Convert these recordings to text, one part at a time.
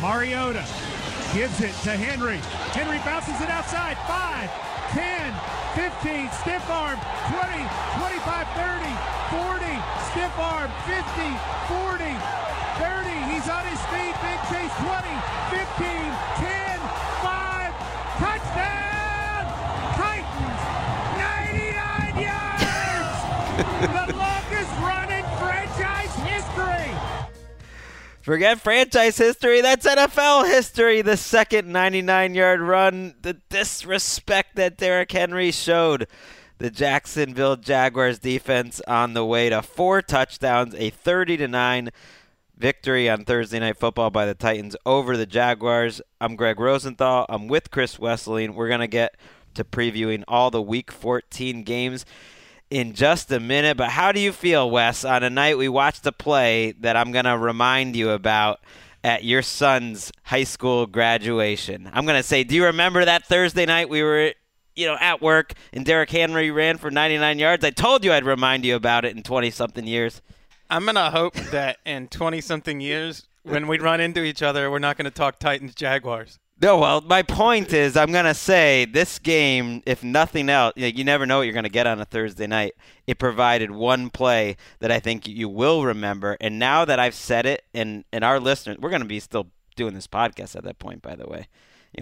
Mariota gives it to Henry. Henry bounces it outside. 5, 10, 15, stiff arm, 20, 25, 30, 40, stiff arm, 50, 40, 30. He's on his feet. Big chase, 20, 15, 10, 5, touchdown, Titans, 99 yards. The longest run in franchise history. Forget franchise history, that's NFL history. The second 99-yard run, the disrespect that Derrick Henry showed the Jacksonville Jaguars defense on the way to 4 touchdowns, a 30-9 victory on Thursday Night Football by the Titans over the Jaguars. I'm Greg Rosenthal. I'm with Chris Wesseling. We're going to get to previewing all the Week 14 games in just a minute, but how do you feel, Wes, on a night we watched a play that I'm going to remind you about at your son's high school graduation? I'm going to say, do you remember that Thursday night we were, at work and Derrick Henry ran for 99 yards? I told you I'd remind you about it in 20-something years. I'm going to hope that in 20-something years, when we run into each other, we're not going to talk Titans-Jaguars. No, well, my point is I'm going to say this game, if nothing else, you never know what you're going to get on a Thursday night. It provided one play that I think you will remember. And now that I've said it, and our listeners, we're going to be still doing this podcast at that point, by the way.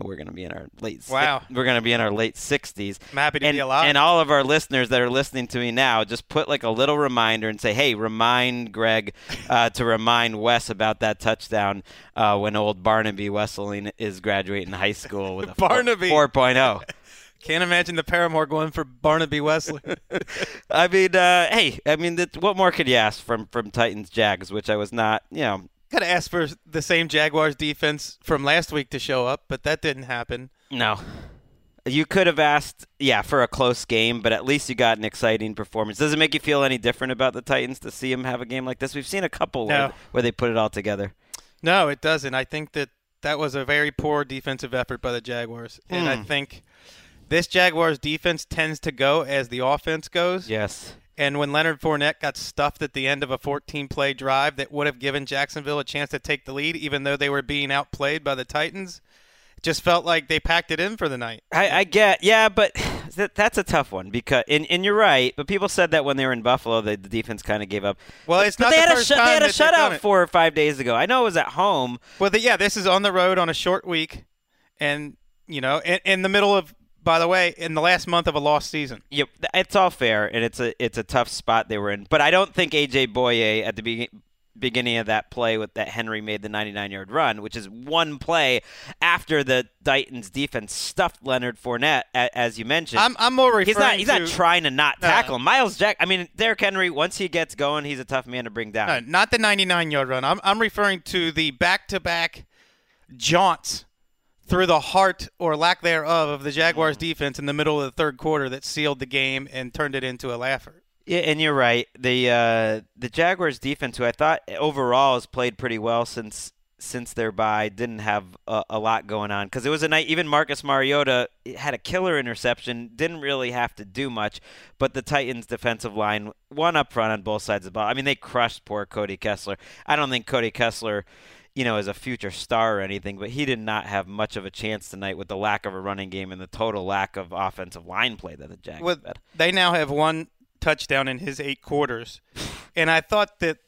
We're going to be in our late late 60s. I'm happy to be alive. And all of our listeners that are listening to me now, just put like a little reminder and say, hey, remind Greg to remind Wes about that touchdown when old Barnaby Wesseling is graduating high school with a 4.0. Can't imagine the Paramore going for Barnaby Wesseling. What more could you ask from Titans Jags, which I was not, Could have asked for the same Jaguars defense from last week to show up, but that didn't happen. No. You could have asked, for a close game, but at least you got an exciting performance. Does it make you feel any different about the Titans to see them have a game like this? We've seen a couple where they put it all together. No, it doesn't. I think that was a very poor defensive effort by the Jaguars. And I think this Jaguars defense tends to go as the offense goes. Yes. And when Leonard Fournette got stuffed at the end of a 14-play drive that would have given Jacksonville a chance to take the lead, even though they were being outplayed by the Titans, it just felt like they packed it in for the night. But that's a tough one because, and you're right. But people said that when they were in Buffalo, the defense kind of gave up. Well, it's not the first time they had a shutout 4 or 5 days ago. I know it was at home. Well, this is on the road on a short week, and in the middle of. By the way, in the last month of a lost season. Yep, it's all fair, and it's a tough spot they were in. But I don't think A.J. Boye at the beginning of that play with that Henry made the 99-yard run, which is one play after the Titans defense stuffed Leonard Fournette, as you mentioned. I'm more referring to... He's not trying to not tackle him. Miles Jack. Derrick Henry, once he gets going, he's a tough man to bring down. No, not the 99-yard run. I'm referring to the back-to-back jaunts through the heart or lack thereof of the Jaguars defense in the middle of the third quarter that sealed the game and turned it into a laugher. Yeah, and you're right. The Jaguars defense, who I thought overall has played pretty well since their bye, didn't have a lot going on, because it was a night. Even Marcus Mariota had a killer interception, didn't really have to do much, but the Titans defensive line won up front on both sides of the ball. I mean, they crushed poor Cody Kessler. I don't think Cody Kessler, is a future star or anything, but he did not have much of a chance tonight with the lack of a running game and the total lack of offensive line play that the Jags had. They now have one touchdown in his 8 quarters. And I thought that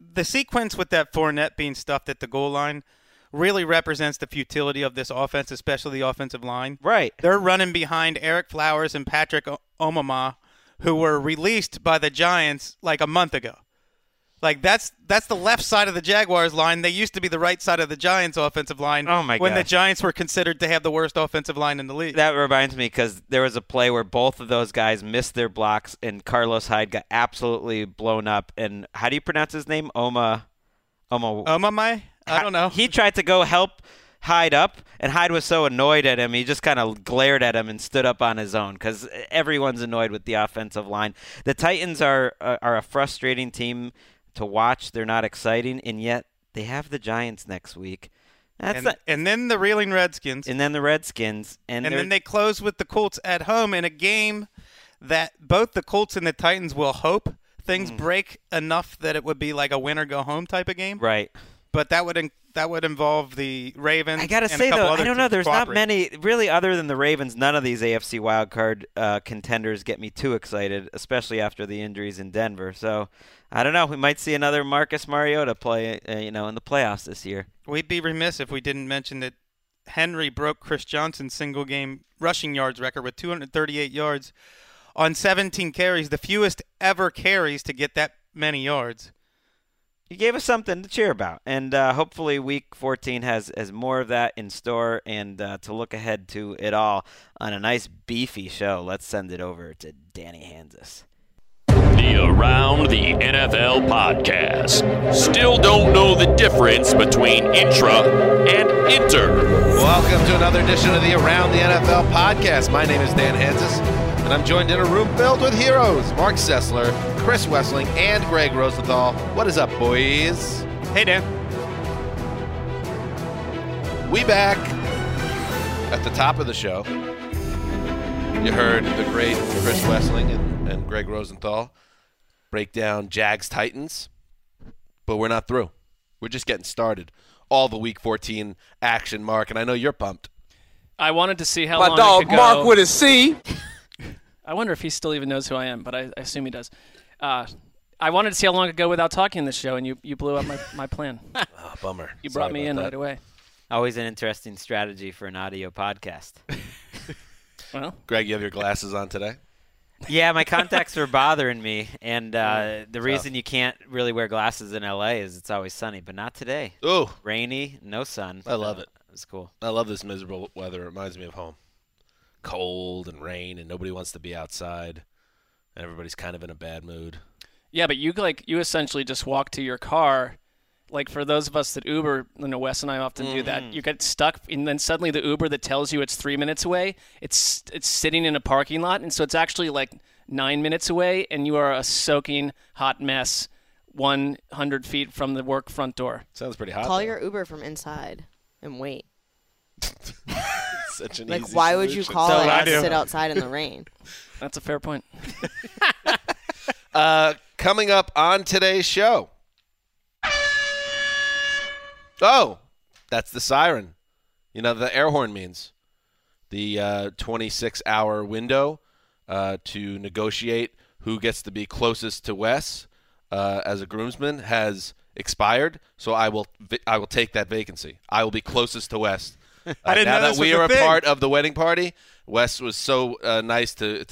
the sequence with that Fournette being stuffed at the goal line really represents the futility of this offense, especially the offensive line. Right. They're running behind Eric Flowers and Patrick Omama, who were released by the Giants like a month ago. Like, that's the left side of the Jaguars line. They used to be the right side of the Giants' offensive line when the Giants were considered to have the worst offensive line in the league. That reminds me, because there was a play where both of those guys missed their blocks, and Carlos Hyde got absolutely blown up. And how do you pronounce his name? Omamai? I don't know. He tried to go help Hyde up, and Hyde was so annoyed at him, he just kind of glared at him and stood up on his own, because everyone's annoyed with the offensive line. The Titans are a frustrating team to watch. They're not exciting, and yet they have the Giants next week. And then the reeling Redskins. And then the Redskins. And then they close with the Colts at home in a game that both the Colts and the Titans will hope things break enough that it would be like a win or go home type of game. Right. But that would involve the Ravens. I got to say, though, I don't know. There's not many, really, other than the Ravens, none of these AFC wildcard contenders get me too excited, especially after the injuries in Denver. So, I don't know. We might see another Marcus Mariota play, in the playoffs this year. We'd be remiss if we didn't mention that Henry broke Chris Johnson's single-game rushing yards record with 238 yards on 17 carries, the fewest ever carries to get that many yards. You gave us something to cheer about, and hopefully Week 14 has more of that in store, and to look ahead to it all on a nice beefy show. Let's send it over to Danny Hanzus. The Around the NFL podcast. Still don't know the difference between intra and inter. Welcome to another edition of the Around the NFL podcast. My name is Dan Hanzus, and I'm joined in a room filled with heroes. Mark Sessler, Chris Wesseling, and Greg Rosenthal. What is up, boys? Hey, Dan. We back at the top of the show. You heard the great Chris Wesseling and Greg Rosenthal break down Jags-Titans, but we're not through. We're just getting started. All the Week 14 action, Mark, and I know you're pumped. I wanted to see how long it could go. My dog Mark with a C. I wonder if he still even knows who I am, but I assume he does. I wanted to see how long it could go without talking in this show, and you blew up my plan. Oh, bummer. You brought me in right away. Always an interesting strategy for an audio podcast. Well, Greg, you have your glasses on today? Yeah, my contacts were bothering me, and the reason you can't really wear glasses in L.A. is it's always sunny, but not today. Ooh. Rainy, no sun. I love it. It's cool. I love this miserable weather. It reminds me of home. Cold and rain, and nobody wants to be outside, and everybody's kind of in a bad mood. Yeah, but you essentially just walk to your car. Like, for those of us that Uber, Wes and I often do that. You get stuck, and then suddenly the Uber that tells you it's 3 minutes away, it's sitting in a parking lot, and so it's actually like 9 minutes away, and you are a soaking hot mess 100 feet from the work front door. Sounds pretty hot. Call your Uber from inside and wait. Such an like, easy why solution. Would you call it and sit outside in the rain? That's a fair point. Coming up on today's show. Oh, that's the siren. The air horn means the 26-hour window to negotiate who gets to be closest to Wes as a groomsman has expired. So I will take that vacancy. I will be closest to Wes. I didn't know that we are a part of the wedding party. Wes was so nice to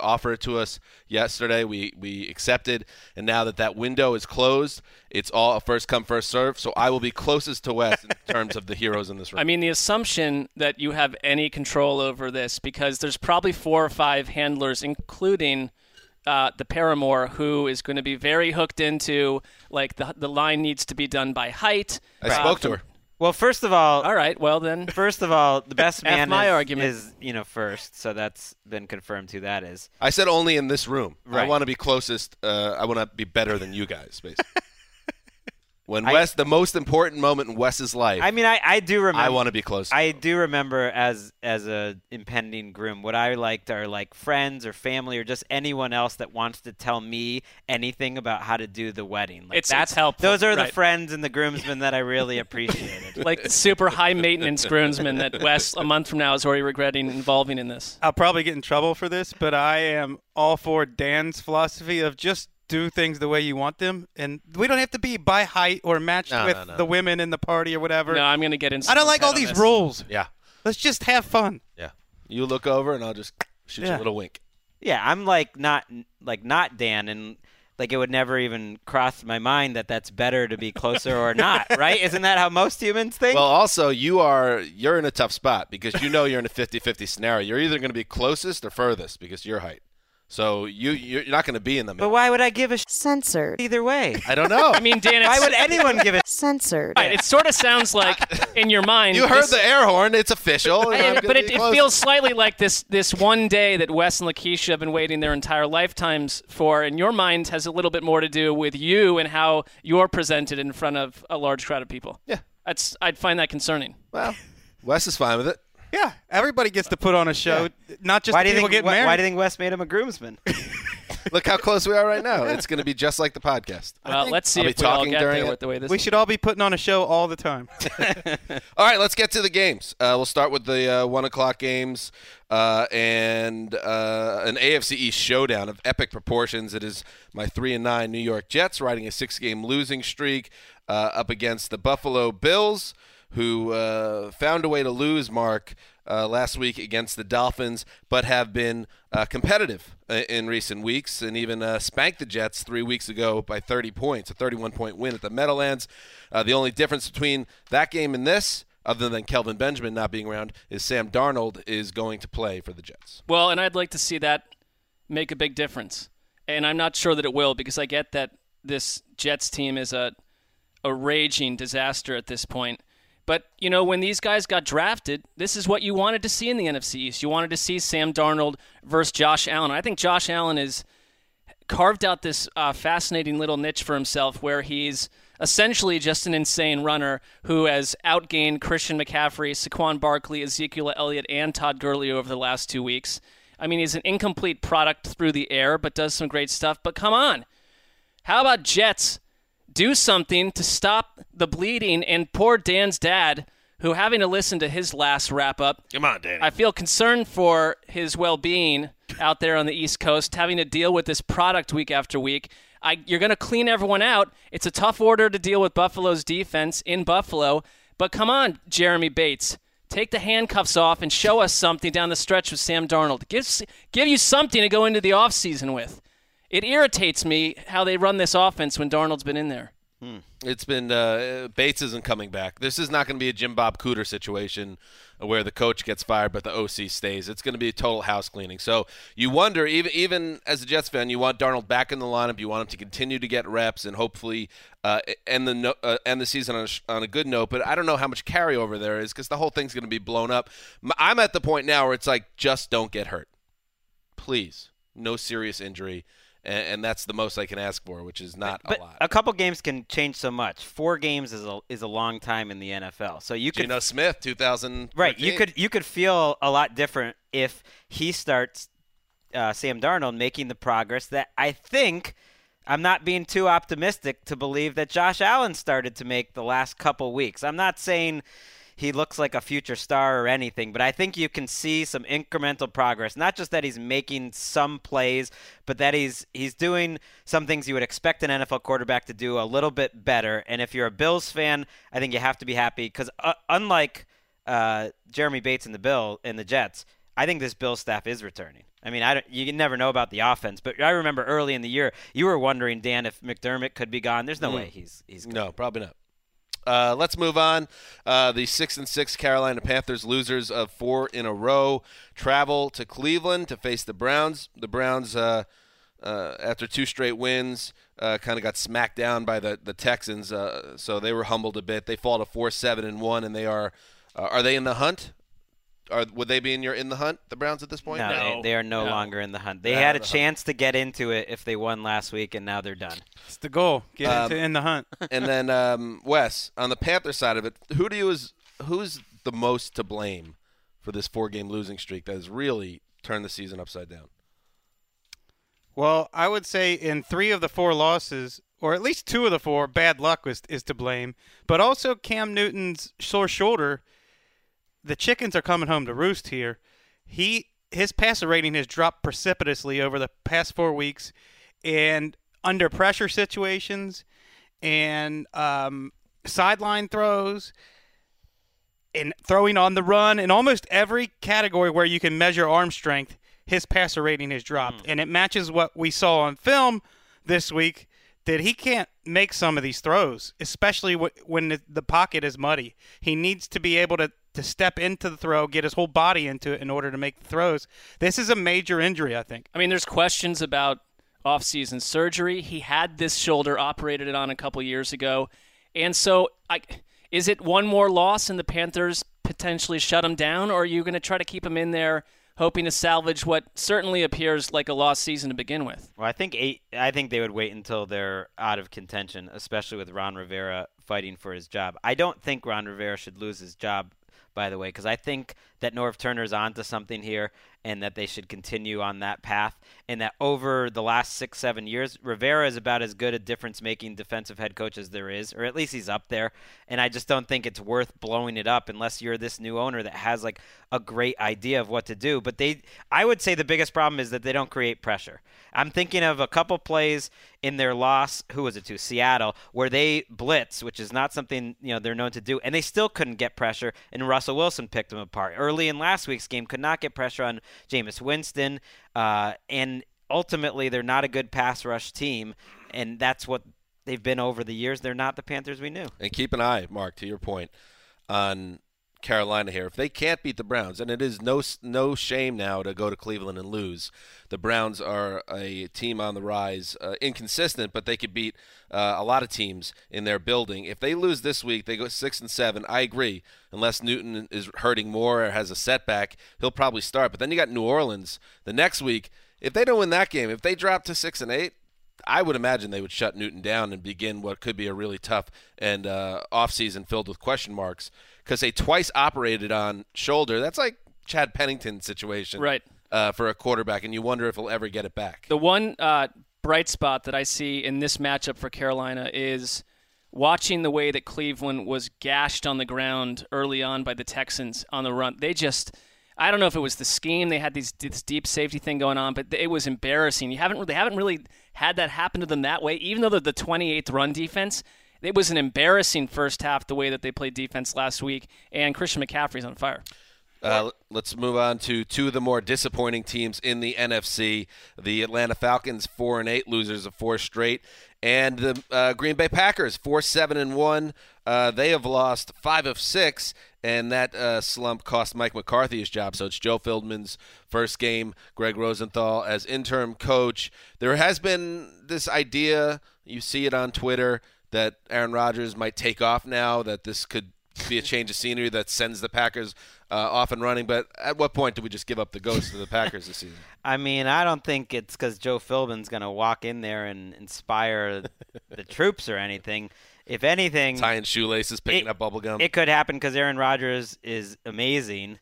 offer it to us yesterday. We accepted, and now that window is closed, it's all first come, first serve. So I will be closest to Wes in terms of the heroes in this room. I mean, the assumption that you have any control over this, because there's probably 4 or 5 handlers, including the paramour, who is going to be very hooked into, like, the line needs to be done by height. I spoke to her. Well, first of all, all right. Well, then, first of all, the best man is, you know, first. So that's been confirmed who that is. I said only in this room. Right. I want to be closest. I want to be better than you guys, basically. When Wes, the most important moment in Wes's life. I mean, I do remember. I want to be close. I do remember as a impending groom, what I liked are like friends or family or just anyone else that wants to tell me anything about how to do the wedding. Like, that's helpful. Those are the friends and the groomsmen that I really appreciated. Like super high maintenance groomsmen that Wes a month from now is already regretting involving in this. I'll probably get in trouble for this, but I am all for Dan's philosophy of just do things the way you want them, and we don't have to be by height or matched with the women in the party or whatever. No, I'm going to get into. I don't like all these rules. Yeah. Let's just have fun. Yeah. You look over, and I'll just shoot you a little wink. Yeah, I'm not Dan, and like it would never even cross my mind that that's better to be closer or not, right? Isn't that how most humans think? Well, also, you're in a tough spot because you know you're in a 50-50 scenario. You're either going to be closest or furthest because of your height. So you're not going to be in the middle. But why would I give a censored either way? I don't know. I mean, Dan, why would anyone give a censored? Right, it sort of sounds like in your mind. You heard the air horn. It's official. But it feels slightly like this one day that Wes and Lakeisha have been waiting their entire lifetimes for, in your mind, has a little bit more to do with you and how you're presented in front of a large crowd of people. Yeah. I'd find that concerning. Well, Wes is fine with it. Yeah, everybody gets to put on a show, not just people get married. Why do you think Wes made him a groomsman? Look how close we are right now. It's going to be just like the podcast. Well, let's see if we all get there with the way this We should all be putting on a show all the time. All right, let's get to the games. We'll start with the 1 o'clock games and an AFC East showdown of epic proportions. It is my 3-9 New York Jets riding a 6-game losing streak up against the Buffalo Bills, who found a way to lose, Mark, last week against the Dolphins, but have been competitive in recent weeks and even spanked the Jets 3 weeks ago by 30 points, a 31-point win at the Meadowlands. The only difference between that game and this, other than Kelvin Benjamin not being around, is Sam Darnold is going to play for the Jets. Well, and I'd like to see that make a big difference. And I'm not sure that it will because I get that this Jets team is a raging disaster at this point. But, you know, when these guys got drafted, this is what you wanted to see in the NFC East. You wanted to see Sam Darnold versus Josh Allen. I think Josh Allen has carved out this fascinating little niche for himself where he's essentially just an insane runner who has outgained Christian McCaffrey, Saquon Barkley, Ezekiel Elliott, and Todd Gurley over the last 2 weeks. I mean, he's an incomplete product through the air, but does some great stuff. But come on. How about Jets? Do something to stop the bleeding and poor Dan's dad, who having to listen to his last wrap-up. Come on, Danny. I feel concerned for his well-being out there on the East Coast, having to deal with this product week after week. You're going to clean everyone out. It's a tough order to deal with Buffalo's defense in Buffalo. But come on, Jeremy Bates. Take the handcuffs off and show us something down the stretch with Sam Darnold. Give you something to go into the offseason with. It irritates me how they run this offense when Darnold's been in there. It's been Bates isn't coming back. This is not going to be a Jim Bob Cooter situation where the coach gets fired but the OC stays. It's going to be a total house cleaning. So you wonder, even as a Jets fan, you want Darnold back in the lineup. You want him to continue to get reps and hopefully end the season on a good note. But I don't know how much carryover there is because the whole thing's going to be blown up. I'm at the point now where it's like, just don't get hurt. Please. No serious injury. And that's the most I can ask for, which is not a lot. A couple games can change so much. 4 games is a long time in the NFL. So you could, Geno Smith, 2000. Right. You could feel a lot different if he starts Sam Darnold making the progress that I think. I'm not being too optimistic to believe that Josh Allen started to make the last couple weeks. I'm not saying he looks like a future star or anything, but I think you can see some incremental progress. Not just that he's making some plays, but that he's doing some things you would expect an NFL quarterback to do a little bit better. And if you're a Bills fan, I think you have to be happy because unlike Jeremy Bates and the Jets, I think this Bills staff is returning. I mean, you can never know about the offense, but I remember early in the year you were wondering, Dan, if McDermott could be gone. There's no way he's gone. No, probably not. Let's move on. The 6-6 Carolina Panthers, losers of 4 in a row, travel to Cleveland to face the Browns. The Browns after two straight wins, kind of got smacked down by the Texans, so they were humbled a bit. They fall to 4-7-1, and they are they in the hunt? Would they be in the hunt, the Browns, at this point? No. They are no longer in the hunt. They had a chance to get into it if they won last week, and now they're done. It's the goal, get in the hunt. And then, Wes, on the Panther side of it, who's the most to blame for this four-game losing streak that has really turned the season upside down? Well, I would say in 3 of the 4 losses, or at least 2 of the 4, bad luck is to blame. But also Cam Newton's sore shoulder. The chickens are coming home to roost here. His passer rating has dropped precipitously over the past 4 weeks, and under pressure situations, and sideline throws, and throwing on the run. In almost every category where you can measure arm strength, his passer rating has dropped, and it matches what we saw on film this week, that he can't make some of these throws, especially when the pocket is muddy. He needs to be able to step into the throw, get his whole body into it in order to make the throws. This is a major injury, I think. I mean, there's questions about off-season surgery. He had this shoulder operated on a couple years ago. And so is it one more loss and the Panthers potentially shut him down, or are you going to try to keep him in there hoping to salvage what certainly appears like a lost season to begin with? Well, I think they would wait until they're out of contention, especially with Ron Rivera fighting for his job. I don't think Ron Rivera should lose his job, by the way, because I think that Norv Turner's onto something here and that they should continue on that path, and that over the last 6-7 years, Rivera is about as good a difference-making defensive head coach as there is, or at least he's up there, and I just don't think it's worth blowing it up unless you're this new owner that has like a great idea of what to do. But I would say the biggest problem is that they don't create pressure. I'm thinking of a couple plays in their loss, who was it to? Seattle, where they blitz, which is not something they're known to do, and they still couldn't get pressure, and Russell Wilson picked them apart. Early in last week's game, could not get pressure on Jameis Winston, and ultimately they're not a good pass rush team, and that's what they've been over the years. They're not the Panthers we knew. And keep an eye, Mark, to your point, on Carolina here. If they can't beat the Browns, and it is no shame now to go to Cleveland and lose. The Browns are a team on the rise, inconsistent, but they could beat a lot of teams in their building. If they lose this week, they go 6-7. I agree. Unless Newton is hurting more or has a setback, he'll probably start. But then you got New Orleans the next week. If they don't win that game, if they drop to 6-8, I would imagine they would shut Newton down and begin what could be a really tough and offseason filled with question marks, because they twice operated on shoulder. That's like Chad Pennington's situation, right, for a quarterback, and you wonder if he'll ever get it back. The one bright spot that I see in this matchup for Carolina is watching the way that Cleveland was gashed on the ground early on by the Texans on the run. They just – I don't know if it was the scheme. They had this deep safety thing going on, but it was embarrassing. They haven't really had that happen to them that way. Even though they're the 28th run defense, it was an embarrassing first half the way that they played defense last week, and Christian McCaffrey's on fire. Let's move on to two of the more disappointing teams in the NFC, the Atlanta Falcons, 4-8, losers of 4 straight, and the Green Bay Packers, 4-7-1. They have lost 5 of 6, and that slump cost Mike McCarthy his job. So it's Joe Feldman's first game, Greg Rosenthal as interim coach. There has been this idea, you see it on Twitter, that Aaron Rodgers might take off now, that this could be a change of scenery that sends the Packers off and running. But at what point do we just give up the ghost to the Packers this season? I mean, I don't think it's because Joe Philbin's going to walk in there and inspire the troops or anything. If anything, tying shoelaces, picking up bubble gum. It could happen because Aaron Rodgers is amazing,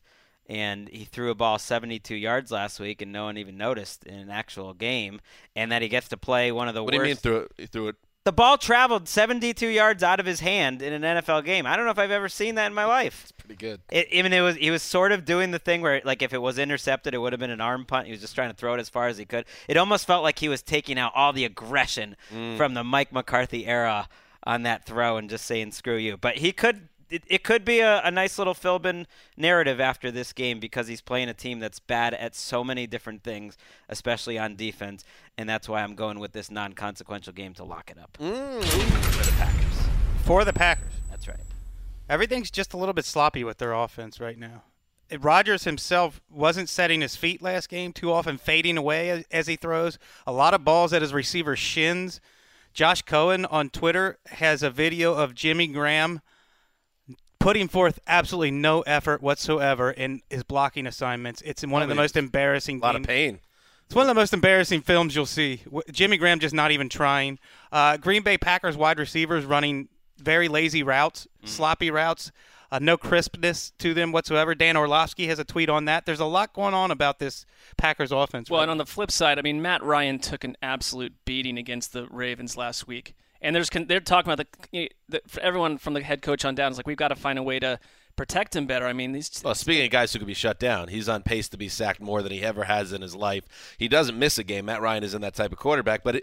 and he threw a ball 72 yards last week, and no one even noticed in an actual game, and that he gets to play one of the worst. What do you mean he threw it? The ball traveled 72 yards out of his hand in an NFL game. I don't know if I've ever seen that in my life. It's pretty good. He was sort of doing the thing where, like, if it was intercepted, it would have been an arm punt. He was just trying to throw it as far as he could. It almost felt like he was taking out all the aggression from the Mike McCarthy era on that throw and just saying, screw you. But he could. It could be a nice little Philbin narrative after this game, because he's playing a team that's bad at so many different things, especially on defense, and that's why I'm going with this non-consequential game to lock it up. For the Packers. For the Packers. That's right. Everything's just a little bit sloppy with their offense right now. Rodgers himself wasn't setting his feet last game too often, fading away as he throws. A lot of balls at his receiver shins. Josh Cohen on Twitter has a video of Jimmy Graham putting forth absolutely no effort whatsoever in his blocking assignments. It's one of the most embarrassing games. A lot of pain. It's one of the most embarrassing films you'll see. Jimmy Graham just not even trying. Green Bay Packers wide receivers running very lazy routes, sloppy routes. No crispness to them whatsoever. Dan Orlovsky has a tweet on that. There's a lot going on about this Packers offense. Well, right? And on the flip side, I mean, Matt Ryan took an absolute beating against the Ravens last week. And they're talking about everyone from the head coach on down is like, we've got to find a way to protect him better. I mean, speaking of guys who could be shut down, he's on pace to be sacked more than he ever has in his life. He doesn't miss a game. Matt Ryan isn't that type of quarterback, but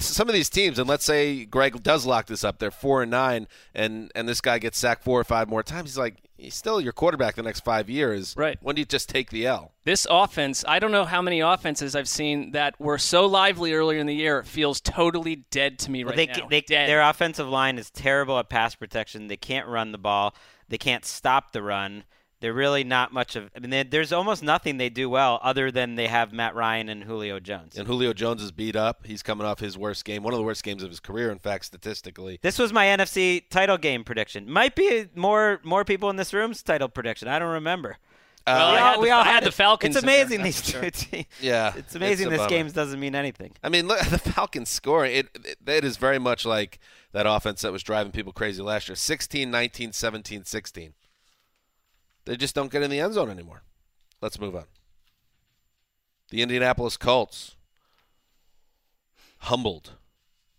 some of these teams, and let's say Greg does lock this up, they're 4-9, and this guy gets sacked 4 or 5 more times. He's like, he's still your quarterback the next 5 years. Right. When do you just take the L? This offense, I don't know how many offenses I've seen that were so lively earlier in the year, it feels totally dead to me now. Their offensive line is terrible at pass protection. They can't run the ball. They can't stop the run. They're really not much of – I mean, there's almost nothing they do well other than they have Matt Ryan and Julio Jones. And Julio Jones is beat up. He's coming off his worst game, one of the worst games of his career, in fact, statistically. This was my NFC title game prediction. Might be more people in this room's title prediction. I don't remember. We all had the Falcons. It's amazing these two teams. Yeah, it's amazing this game doesn't mean anything. I mean, look, the Falcons scoring. It is very much like that offense that was driving people crazy last year. 16, 19, 17, 16. They just don't get in the end zone anymore. Let's move on. The Indianapolis Colts humbled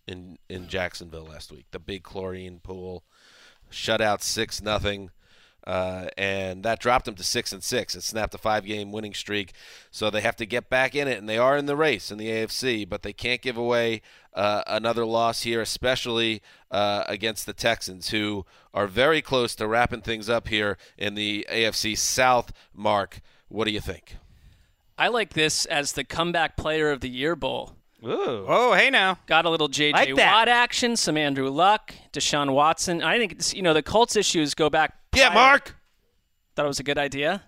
in Jacksonville last week. The big chlorine pool shut out 6-0. And that dropped them to 6-6. It snapped a 5-game winning streak. So they have to get back in it, and they are in the race in the AFC, but they can't give away another loss here, especially against the Texans, who are very close to wrapping things up here in the AFC South. Mark, what do you think? I like this as the comeback player of the year bowl. Ooh. Oh, hey now. Got a little J.J. Watt action, some Andrew Luck, Deshaun Watson. I think it's, the Colts issues go back. Yeah, Mark. Thought it was a good idea.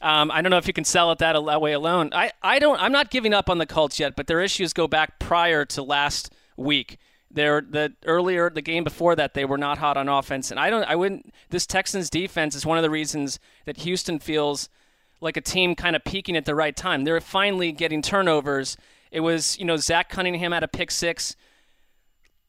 I don't know if you can sell it that way alone. I'm not giving up on the Colts yet, but their issues go back prior to last week. The game before that, they were not hot on offense, and this Texans defense is one of the reasons that Houston feels like a team kind of peaking at the right time. They're finally getting turnovers. It was, Zach Cunningham had a pick six.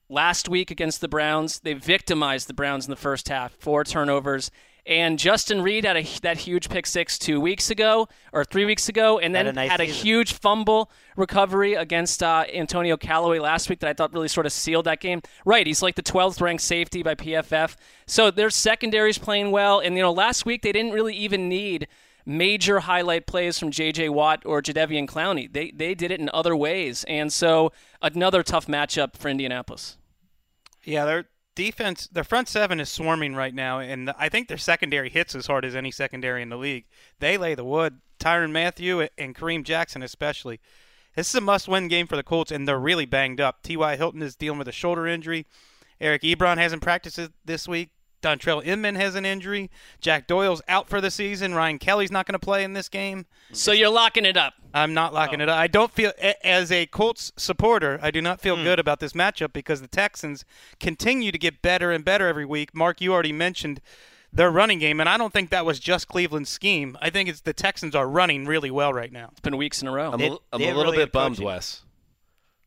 Last week against the Browns, they victimized the Browns in the first half, 4 turnovers. And Justin Reed had that huge pick six 3 weeks ago, and then had a huge fumble recovery against Antonio Callaway last week that I thought really sort of sealed that game. Right, he's like the 12th-ranked safety by PFF. So their secondary's playing well, and last week they didn't really even need major highlight plays from J.J. Watt or Jadeveon Clowney. They did it in other ways, and so another tough matchup for Indianapolis. Yeah, their defense, their front seven is swarming right now, and I think their secondary hits as hard as any secondary in the league. They lay the wood. Tyrann Mathieu and Kareem Jackson especially. This is a must-win game for the Colts, and they're really banged up. T.Y. Hilton is dealing with a shoulder injury. Eric Ebron hasn't practiced this week. Dontrell Inman has an injury. Jack Doyle's out for the season. Ryan Kelly's not going to play in this game. So you're locking it up. I'm not locking it up. I don't feel, as a Colts supporter, I do not feel good about this matchup because the Texans continue to get better and better every week. Mark, you already mentioned their running game, and I don't think that was just Cleveland's scheme. I think it's the Texans are running really well right now. It's been weeks in a row. I'm a little bit bummed, Wes.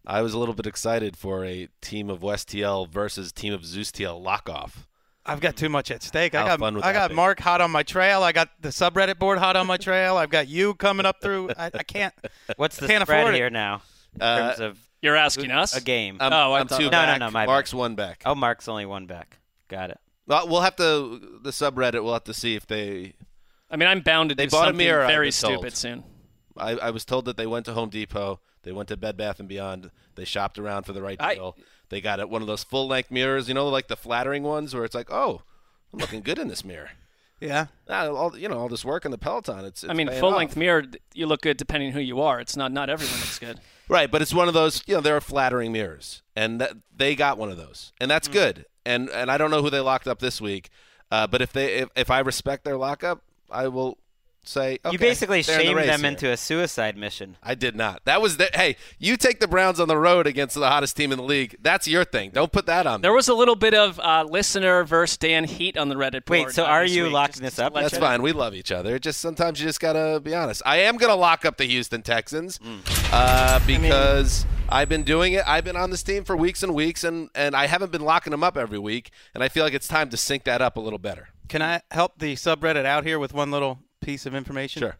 I was a little bit excited for a team of West TL versus team of Zeus TL lockoff. I've got too much at stake. I got Mark hot on my trail. I got the subreddit board hot on my trail. I've got you coming up through. I can't. What's the spread here now? In terms of you're asking us a game. I'm 2 back. No. Mark's bad. 1 back. Oh, Mark's only 1 back. Got it. Well, we'll have to the subreddit. We'll have to see if they. I mean, I'm bound to do something very stupid soon. I was told that they went to Home Depot. They went to Bed Bath & Beyond. They shopped around for the right deal. They got one of those full-length mirrors, like the flattering ones where it's like, oh, I'm looking good in this mirror. Yeah. All this work in the Peloton. It's full-length mirror, you look good depending on who you are. It's not everyone looks good. Right, but it's one of those, there are flattering mirrors, and they got one of those, and that's good. And I don't know who they locked up this week, but if I respect their lockup, I will say, okay, you basically shamed them here into a suicide mission. I did not. That was hey, you take the Browns on the road against the hottest team in the league. That's your thing. Don't put that on me. There was a little bit of listener versus Dan heat on the Reddit board. Wait, so are you locking this up? That's fine. We love each other. Just sometimes you just got to be honest. I am going to lock up the Houston Texans because I've been doing it. I've been on this team for weeks and weeks, and I haven't been locking them up every week, and I feel like it's time to sync that up a little better. Can I help the subreddit out here with one little piece of information? Sure.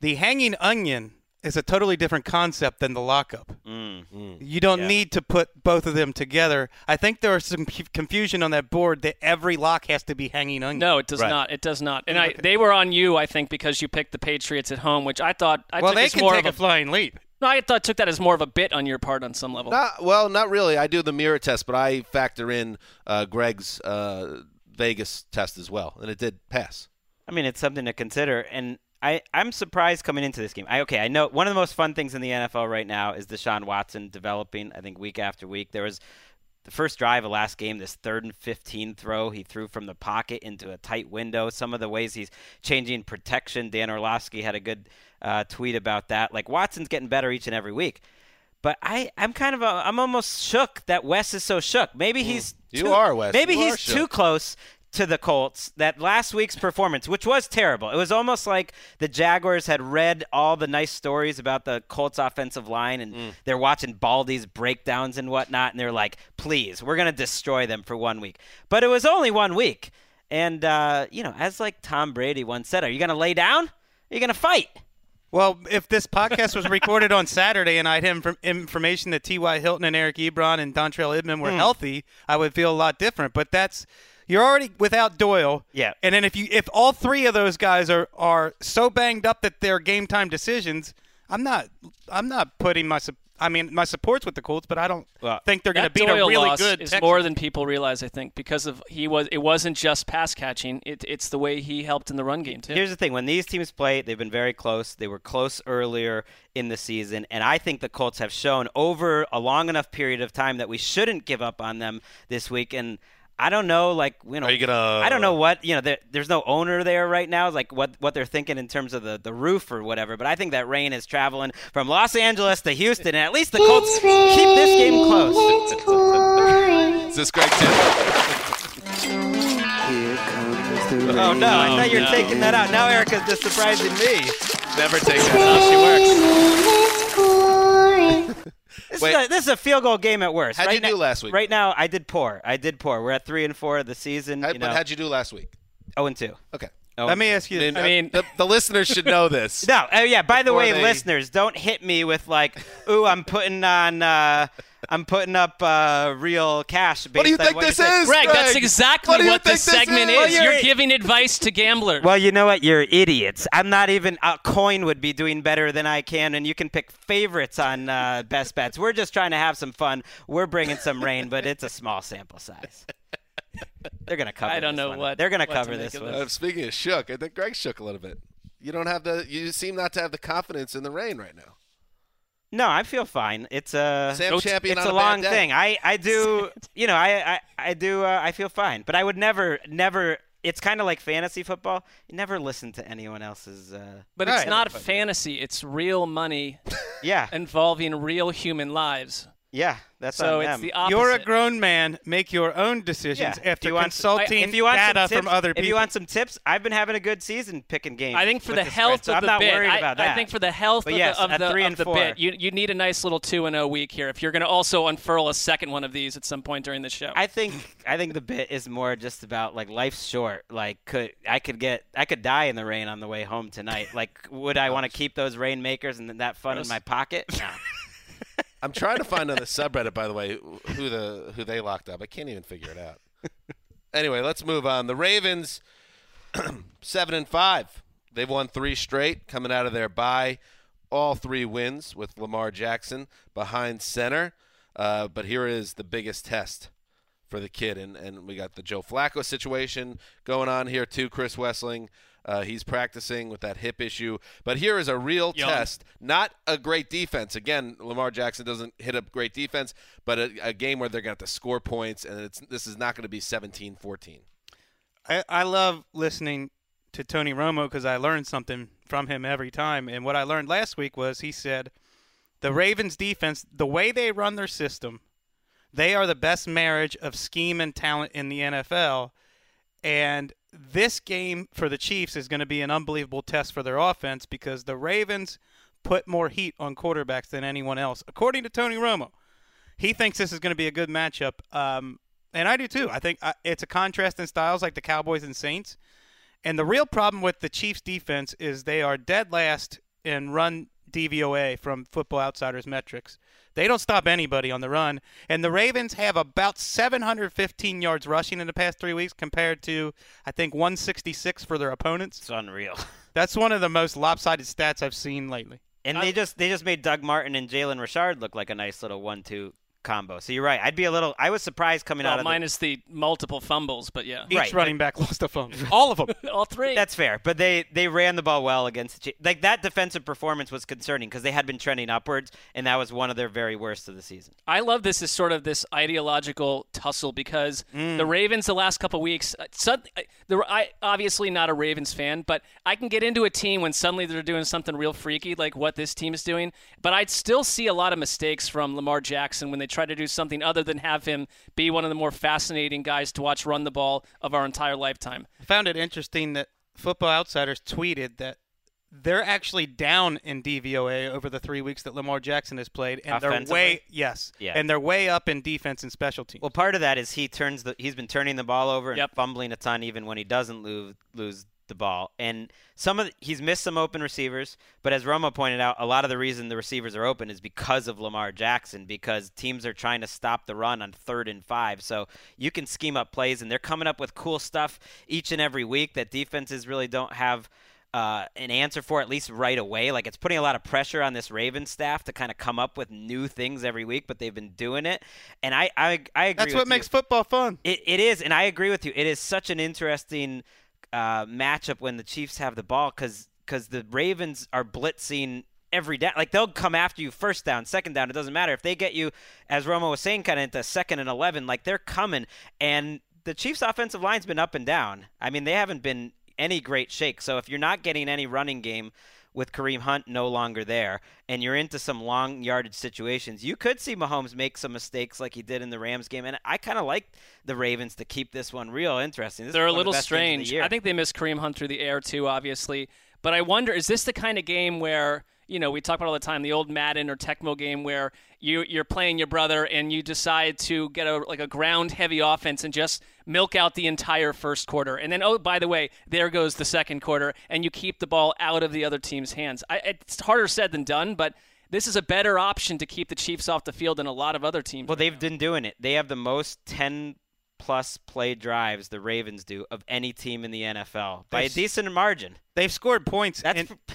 The hanging onion is a totally different concept than the lockup. You don't need to put both of them together. I think there was some confusion on that board that every lock has to be hanging onion. No, it does not. It does not. And they were on you, I think, because you picked the Patriots at home, which I thought they can take a flying leap. No, I thought took that as more of a bit on your part on some level. Not really. I do the mirror test, but I factor in Greg's Vegas test as well, and it did pass. I mean, it's something to consider, and I'm surprised coming into this game. I know one of the most fun things in the NFL right now is Deshaun Watson developing, I think, week after week. There was the first drive of last game, this 3rd and 15 throw he threw from the pocket into a tight window. Some of the ways he's changing protection. Dan Orlovsky had a good tweet about that. Like, Watson's getting better each and every week. But I'm almost shook that Wes is so shook. Maybe he's too close to the Colts, that last week's performance, which was terrible. It was almost like the Jaguars had read all the nice stories about the Colts offensive line, and they're watching Baldy's breakdowns and whatnot, and they're like, please, we're going to destroy them for 1 week. But it was only 1 week. And, as like Tom Brady once said, are you going to lay down? Are you going to fight? Well, if this podcast was recorded on Saturday and I had information that T.Y. Hilton and Eric Ebron and Dontrell Idman were healthy, I would feel a lot different. But that's – you're already without Doyle. Yeah. And then if all three of those guys are so banged up that they're game time decisions, I'm not putting my support's with the Colts, but I don't think they're going to beat a really good Texans. It's more than people realize, I think, because of it wasn't just pass catching, it's the way he helped in the run game too. Here's the thing, when these teams play, they've been very close. They were close earlier in the season, and I think the Colts have shown over a long enough period of time that we shouldn't give up on them this week. And I don't know, I don't know what, there's no owner there right now, like what they're thinking in terms of the roof or whatever, but I think that rain is traveling from Los Angeles to Houston, and at least the Colts keep this game close. Is this Greg Tim? Here comes the rain. Oh, no, I thought you were taking that out. Now Erica's just surprising me. Never take that out. She works. This is a field goal game at worst. How'd you do last week? Right now, I did poor. We're at 3-4 of the season. How'd you do last week? 0-2. Okay. Let me ask you this. The listeners should know this. No, by the way, listeners, don't hit me with I'm putting on... I'm putting up real cash. What do you think this is, Greg? That's exactly what this segment is. You're giving advice to gamblers. Well, you know what? You're idiots. I'm not even a coin would be doing better than I can, and you can pick favorites on best bets. We're just trying to have some fun. We're bringing some rain, but it's a small sample size. They're gonna cover. I don't know what they're gonna cover this one. Speaking of shook, I think Greg shook a little bit. You seem not to have the confidence in the rain right now. No, I feel fine. It's a long thing. I do, I do, I feel fine. But I would never, it's kind of like fantasy football. You never listen to anyone else's. But it's not fantasy. It's real money involving real human lives. Yeah, that's on them. So it's the opposite. You're a grown man. Make your own decisions after consulting data from other people. If you want some tips, I've been having a good season picking games. I think for the health of the bit, I'm not worried about that. I think for the health of the bit, you need a nice little 2-0 week here if you're going to also unfurl a second one of these at some point during the show. I think the bit is more just about life's short. I could die in the rain on the way home tonight. Would I want to keep those rainmakers and that fun in my pocket? No. I'm trying to find on the subreddit, by the way, who they locked up. I can't even figure it out. Anyway, let's move on. The Ravens, 7-5. They've won 3 straight coming out of their bye. All 3 wins with Lamar Jackson behind center. But here is the biggest test for the kid. And we got the Joe Flacco situation going on here too. Chris Wesseling. He's practicing with that hip issue. But here is a real test, not a great defense. Again, Lamar Jackson doesn't hit a great defense, but a game where they're going to have to score points, and this is not going to be 17-14. I love listening to Tony Romo because I learned something from him every time. And what I learned last week was he said the Ravens defense, the way they run their system, they are the best marriage of scheme and talent in the NFL. And this game for the Chiefs is going to be an unbelievable test for their offense because the Ravens put more heat on quarterbacks than anyone else. According to Tony Romo, he thinks this is going to be a good matchup. And I do too. I think it's a contrast in styles like the Cowboys and Saints. And the real problem with the Chiefs defense is they are dead last in run DVOA from Football Outsiders metrics. They don't stop anybody on the run. And the Ravens have about 715 yards rushing in the past 3 weeks compared to, I think, 166 for their opponents. It's unreal. That's one of the most lopsided stats I've seen lately. And they just made Doug Martin and Jalen Richard look like a nice little 1-2 combo. So you're right. I was surprised coming out of minus the multiple fumbles, but yeah. Each running back lost a fumble. All of them. All three. That's fair. But they ran the ball well against the Chiefs. Like, that defensive performance was concerning because they had been trending upwards, and that was one of their very worst of the season. I love this as sort of this ideological tussle because the Ravens the last couple weeks, I obviously not a Ravens fan, but I can get into a team when suddenly they're doing something real freaky like what this team is doing. But I'd still see a lot of mistakes from Lamar Jackson when they try to do something other than have him be one of the more fascinating guys to watch run the ball of our entire lifetime. I found it interesting that Football Outsiders tweeted that they're actually down in DVOA over the 3 weeks that Lamar Jackson has played, and they're way and they're way up in defense and special teams. Well, part of that is he's been turning the ball over and fumbling a ton even when he doesn't lose the ball. And he's missed some open receivers, but as Romo pointed out, a lot of the reason the receivers are open is because of Lamar Jackson, because teams are trying to stop the run on 3rd and 5. So you can scheme up plays, and they're coming up with cool stuff each and every week that defenses really don't have an answer for, at least right away. Like, it's putting a lot of pressure on this Ravens staff to kind of come up with new things every week, but they've been doing it. And I agree. That's what makes football fun. It is, and I agree with you. It is such an interesting matchup when the Chiefs have the ball because the Ravens are blitzing every down. Like, they'll come after you first down, second down. It doesn't matter. If they get you, as Romo was saying, kind of into 2nd and 11, like, they're coming. And the Chiefs' offensive line's been up and down. I mean, they haven't been any great shake. So if you're not getting any running game with Kareem Hunt no longer there and you're into some long yardage situations, you could see Mahomes make some mistakes like he did in the Rams game. And I kind of like the Ravens to keep this one real interesting. They're a little strange. I think they missed Kareem Hunt through the air too, obviously. But I wonder, is this the kind of game where, you know, we talk about all the time, the old Madden or Tecmo game where you're playing your brother and you decide to get a ground-heavy offense and just milk out the entire first quarter. And then, oh, by the way, there goes the second quarter, and you keep the ball out of the other team's hands. It's harder said than done, but this is a better option to keep the Chiefs off the field than a lot of other teams. Well, they've been doing it. They have the most 10-plus play drives, the Ravens do, of any team in the NFL by a decent margin. They've scored points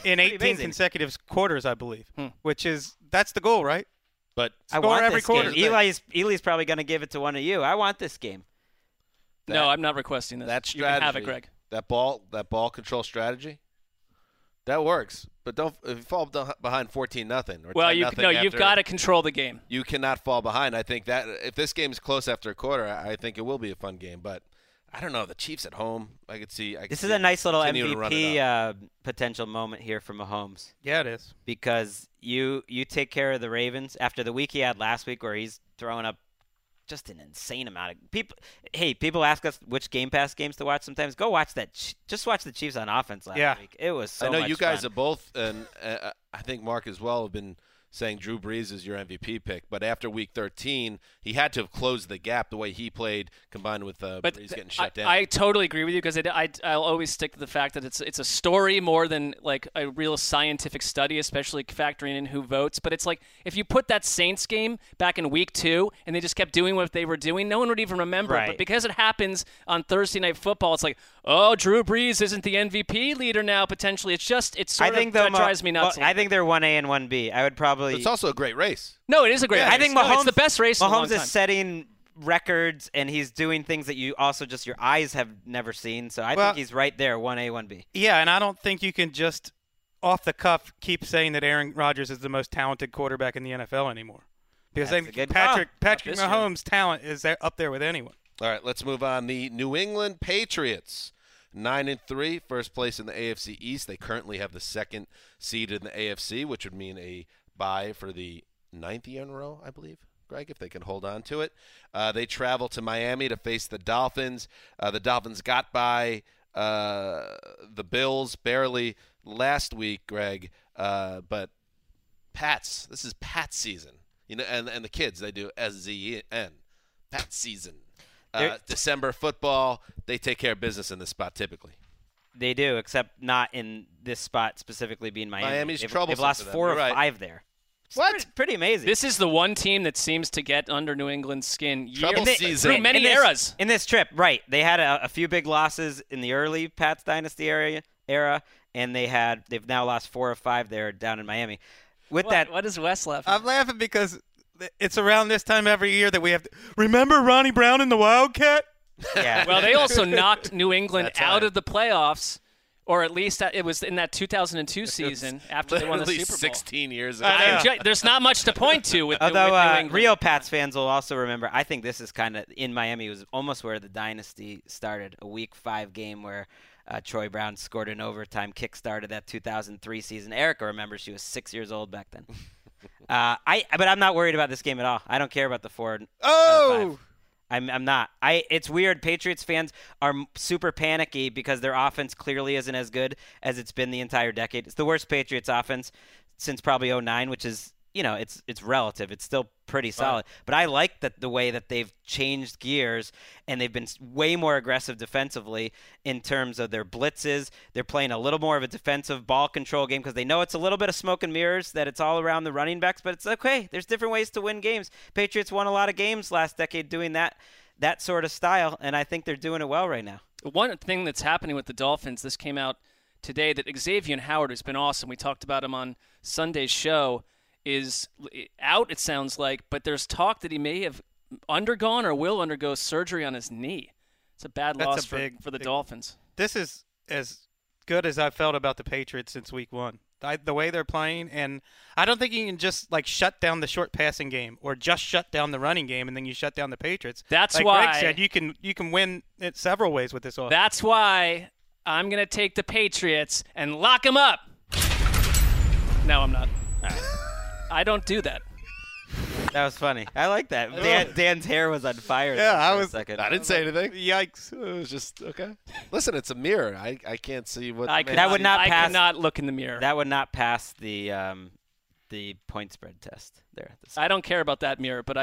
in 18 consecutive quarters, I believe, which is – that's the goal, right? But score every quarter. Eli's probably going to give it to one of you. I want this game. No, I'm not requesting this. That strategy, you can have it, Greg. That ball control strategy, that works. But don't if you fall behind 14-0 or 10-0. You've got to control the game. You cannot fall behind. I think that if this game is close after a quarter, I think it will be a fun game. But I don't know. The Chiefs at home, I could see. This is a nice little MVP potential moment here for Mahomes. Yeah, it is. Because you take care of the Ravens after the week he had last week where he's throwing up just an insane amount of people. Hey, people ask us which Game Pass games to watch sometimes. Go watch that. Just watch the Chiefs on offense last week. It was so much fun. I know you guys are both, and I think Mark as well, have been saying Drew Brees is your MVP pick. But after Week 13, he had to have closed the gap the way he played combined with Brees getting shut down. I totally agree with you because I'll always stick to the fact that it's a story more than like a real scientific study, especially factoring in who votes. But it's like if you put that Saints game back in Week 2 and they just kept doing what they were doing, no one would even remember it. But because it happens on Thursday Night Football, it's like, oh, Drew Brees isn't the MVP leader now potentially. It's just drives me nuts. Well, I think they're 1A and 1B. I would probably. It's also a great race. No, it is a great race. I think Mahomes, it's the best race in a long time. Mahomes is setting records, and he's doing things that you also just your eyes have never seen. So I think he's right there, 1A, 1B. Yeah, and I don't think you can just off the cuff keep saying that Aaron Rodgers is the most talented quarterback in the NFL anymore. Because Patrick Mahomes' talent is up there with anyone. All right, let's move on. The New England Patriots 9-3, first place in the AFC East. They currently have the second seed in the AFC, which would mean a bye for the 9th year in a row, I believe, Greg, if they can hold on to it. They travel to Miami to face the Dolphins. The Dolphins got by the Bills barely last week, Greg, but Pats, this is Pats season. You know, and the kids, they do S-Z-N, Pats season. December football, they take care of business in this spot typically. They do, except not in this spot specifically being Miami. Miami's troublesome. They've lost four or five there. What? It's pretty amazing. This is the one team that seems to get under New England's skin through many eras. In this trip, right. They had a few big losses in the early Pats dynasty era, and they've now lost 4 or 5 there down in Miami. With that, what is Wes laughing? I'm laughing because it's around this time every year that we have to remember Ronnie Brown and the Wildcat? Yeah. Well, they also knocked New England out of the playoffs. Or at least it was in that 2002 season after they won the Super Bowl. 16 years ago. There's not much to point to with New England. Real Pats fans will also remember, I think this is kind of in Miami, was almost where the dynasty started, a Week 5 game where Troy Brown scored an overtime kick-started that 2003 season. Erica remembers she was 6 years old back then. But I'm not worried about this game at all. I don't care about the 4. Oh! I'm not. It's weird. Patriots fans are super panicky because their offense clearly isn't as good as it's been the entire decade. It's the worst Patriots offense since probably 09, which is, you know, it's relative. It's still pretty solid. Wow. But I like the way that they've changed gears and they've been way more aggressive defensively in terms of their blitzes. They're playing a little more of a defensive ball control game because they know it's a little bit of smoke and mirrors, that it's all around the running backs, but it's okay. There's different ways to win games. Patriots won a lot of games last decade doing that sort of style, and I think they're doing it well right now. One thing that's happening with the Dolphins, this came out today, that Xavier Howard has been awesome. We talked about him on Sunday's show. Is out, it sounds like, but there's talk that he may have undergone or will undergo surgery on his knee. It's a bad loss for the Dolphins. This is as good as I've felt about the Patriots since week one. The way they're playing, and I don't think you can just shut down the short passing game or just shut down the running game and then you shut down the Patriots. That's why Greg said you can win it several ways with this offense. That's why I'm going to take the Patriots and lock them up. No, I'm not. All right. I don't do that. That was funny. I like that. Dan's hair was on fire. Yeah, for a second. I didn't say anything. Yikes! It was just okay. Listen, it's a mirror. I can't see what. I could not look in the mirror. That would not pass the point spread test there. I don't care about that mirror, but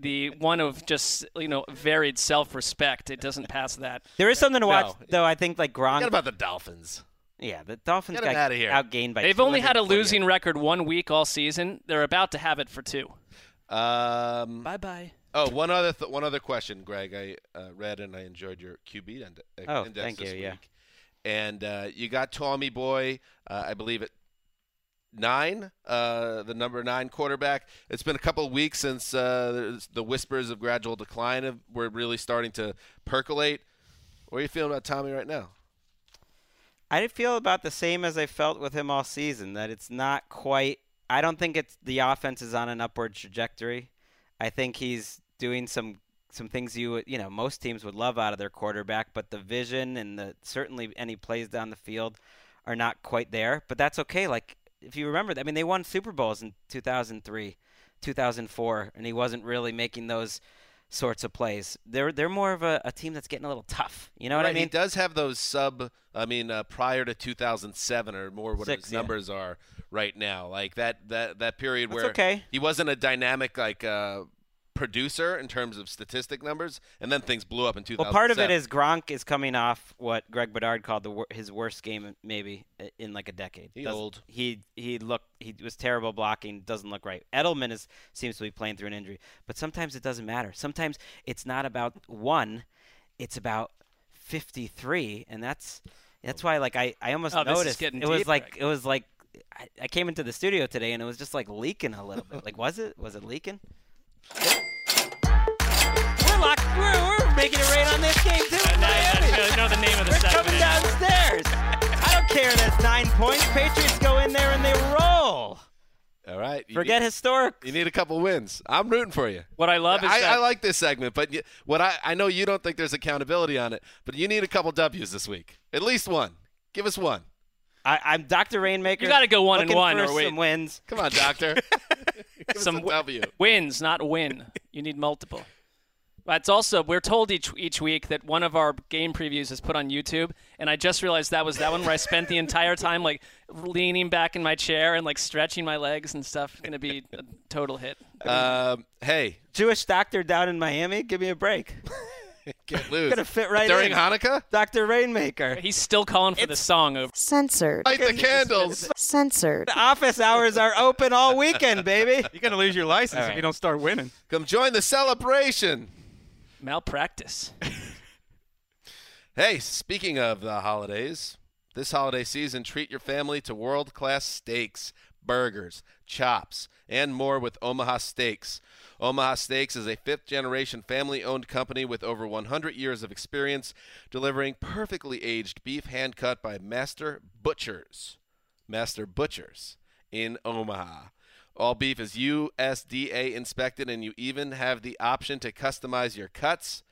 the one of just varied self-respect. It doesn't pass that. There is something to watch though. I think Gronk. What about the Dolphins? Yeah, the Dolphins got outgained by 200. They've only had a losing record 1 week all season. They're about to have it for 2. Bye-bye. Oh, one other question, Greg. I read and I enjoyed your QB index thank you, this week. Yeah. And you got Tommy Boy, I believe at 9, the number 9 quarterback. It's been a couple of weeks since the whispers of gradual decline were really starting to percolate. What are you feeling about Tommy right now? I feel about the same as I felt with him all season, that it's not quite – I don't think the offense is on an upward trajectory. I think he's doing some things most teams would love out of their quarterback, but the vision and certainly any plays down the field are not quite there. But that's okay. If you remember, they won Super Bowls in 2003, 2004, and he wasn't really making those – sorts of plays. They're more of a team that's getting a little tough. You know what I mean? He does have those prior to 2007 or more what 6, his numbers are right now. Like that period that's where he wasn't a dynamic producer in terms of statistic numbers, and then things blew up in 2007. Well, part of it is Gronk is coming off what Greg Bedard called his worst game maybe in a decade. He's old. He was terrible blocking, doesn't look right. Edelman seems to be playing through an injury, but sometimes it doesn't matter. Sometimes it's not about 1, it's about 53, and that's why I almost noticed it was deep, it was I came into the studio today and it was just leaking a little bit. Was it leaking? We're locked. We're making it rain on this game too. I know the name of the We're segment. Coming downstairs. I don't care. That's 9 points. Patriots go in there and they roll. All right. right. Forget historic. You need a couple wins. I'm rooting for you. What I love is that I like this segment, but what I know you don't think there's accountability on it, but you need a couple W's this week. At least one. Give us one. I'm Dr. Rainmaker. You got to go 1-1 or win. Some wins. Come on, Doctor. Some W. Wins, not win. You need multiple. But it's also, we're told each week that one of our game previews is put on YouTube, and I just realized that was that one where I spent the entire time like leaning back in my chair and like stretching my legs and stuff. It's going to be a total hit. Hey. Jewish doctor down in Miami, give me a break. Can't lose. Gonna fit right during in. Hanukkah? Dr. Rainmaker. He's still calling for the song. Over. Censored. Light the candles. Censored. The office hours are open all weekend, baby. You're going to lose your license if you don't start winning. Come join the celebration. Malpractice. Hey, speaking of the holidays, this holiday season, treat your family to world-class steaks, burgers, chops, and more with Omaha Steaks. Omaha Steaks is a fifth-generation family-owned company with over 100 years of experience delivering perfectly aged beef hand-cut by master butchers. Master butchers in Omaha. All beef is USDA inspected, and you even have the option to customize your cuts.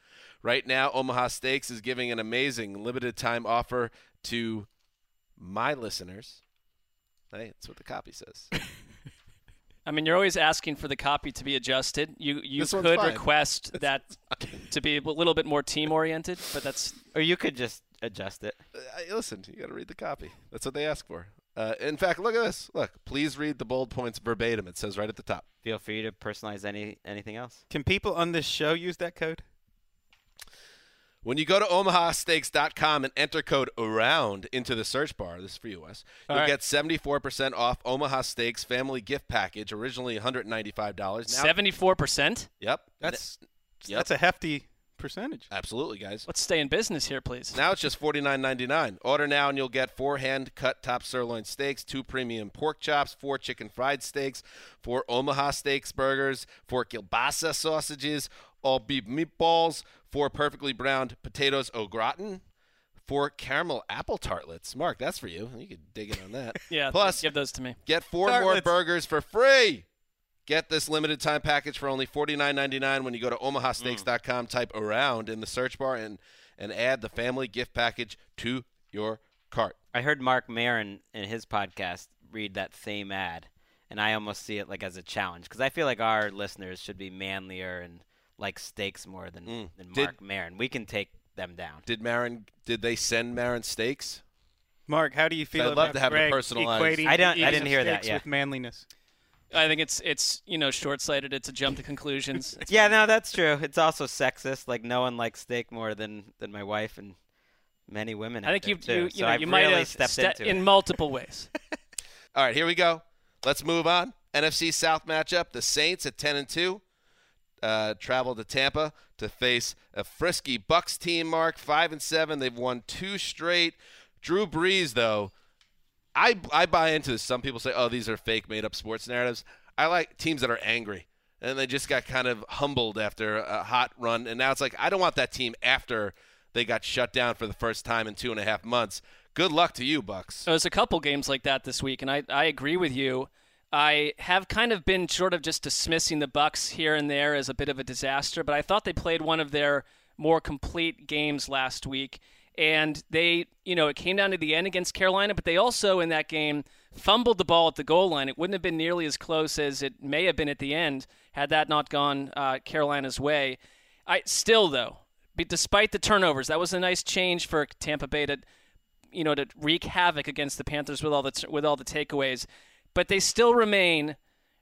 Right now, Omaha Steaks is giving an amazing limited-time offer to my listeners. Hey, that's what the copy says. I mean, you're always asking for the copy to be adjusted. You could request that to be a little bit more team-oriented, but that's... Or you could just adjust it. Listen, you got to read the copy. That's what they ask for. In fact, look at this. Look, please read the bold points verbatim. It says right at the top. Feel free to personalize anything else. Can people on this show use that code? When you go to omahasteaks.com and enter code AROUND into the search bar, this is for you, Wes, you'll get 74% off Omaha Steaks family gift package, originally $195. Now, 74%? Yep. That's a hefty percentage. Absolutely, guys. Let's stay in business here, please. Now it's just $49.99. Order now and you'll get 4 hand-cut top sirloin steaks, 2 premium pork chops, 4 chicken fried steaks, 4 Omaha Steaks burgers, 4 kielbasa sausages, all beef meatballs, 4 perfectly browned potatoes au gratin, 4 caramel apple tartlets. Mark, that's for you. You could dig in on that. Yeah, plus give those to me. Get 4 more burgers for free. Get this limited time package for only $49.99 when you go to omahasteaks.com, type AROUND in the search bar, and add the family gift package to your cart. I heard Mark Maron in his podcast read that same ad, and I almost see it like as a challenge because I feel like our listeners should be manlier and like steaks more than Mark Maron. We can take them down. Did they send Maron steaks? Mark, how do you feel? I'd love to have Greg a personalized. I didn't hear that. Yeah. With manliness. I think it's short-sighted. It's a jump to conclusions. Yeah, no, that's true. It's also sexist. Like no one likes steak more than my wife and many women. I think you might really have stepped into in it. Multiple ways. All right, here we go. Let's move on. NFC South matchup: the Saints at 10-2. Travel to Tampa to face a frisky Bucks team, Mark, 5-7. They've won 2 straight. Drew Brees, though, I buy into this. Some people say, oh, these are fake made-up sports narratives. I like teams that are angry, and they just got kind of humbled after a hot run, and now it's like I don't want that team after they got shut down for the first time in 2.5 months. Good luck to you, Bucks. There's a couple games like that this week, and I agree with you. I have kind of been sort of just dismissing the Bucks here and there as a bit of a disaster, but I thought they played one of their more complete games last week, and they, it came down to the end against Carolina, but they also in that game fumbled the ball at the goal line. It wouldn't have been nearly as close as it may have been at the end had that not gone Carolina's way. Despite the turnovers, that was a nice change for Tampa Bay to wreak havoc against the Panthers with all the takeaways. But they still remain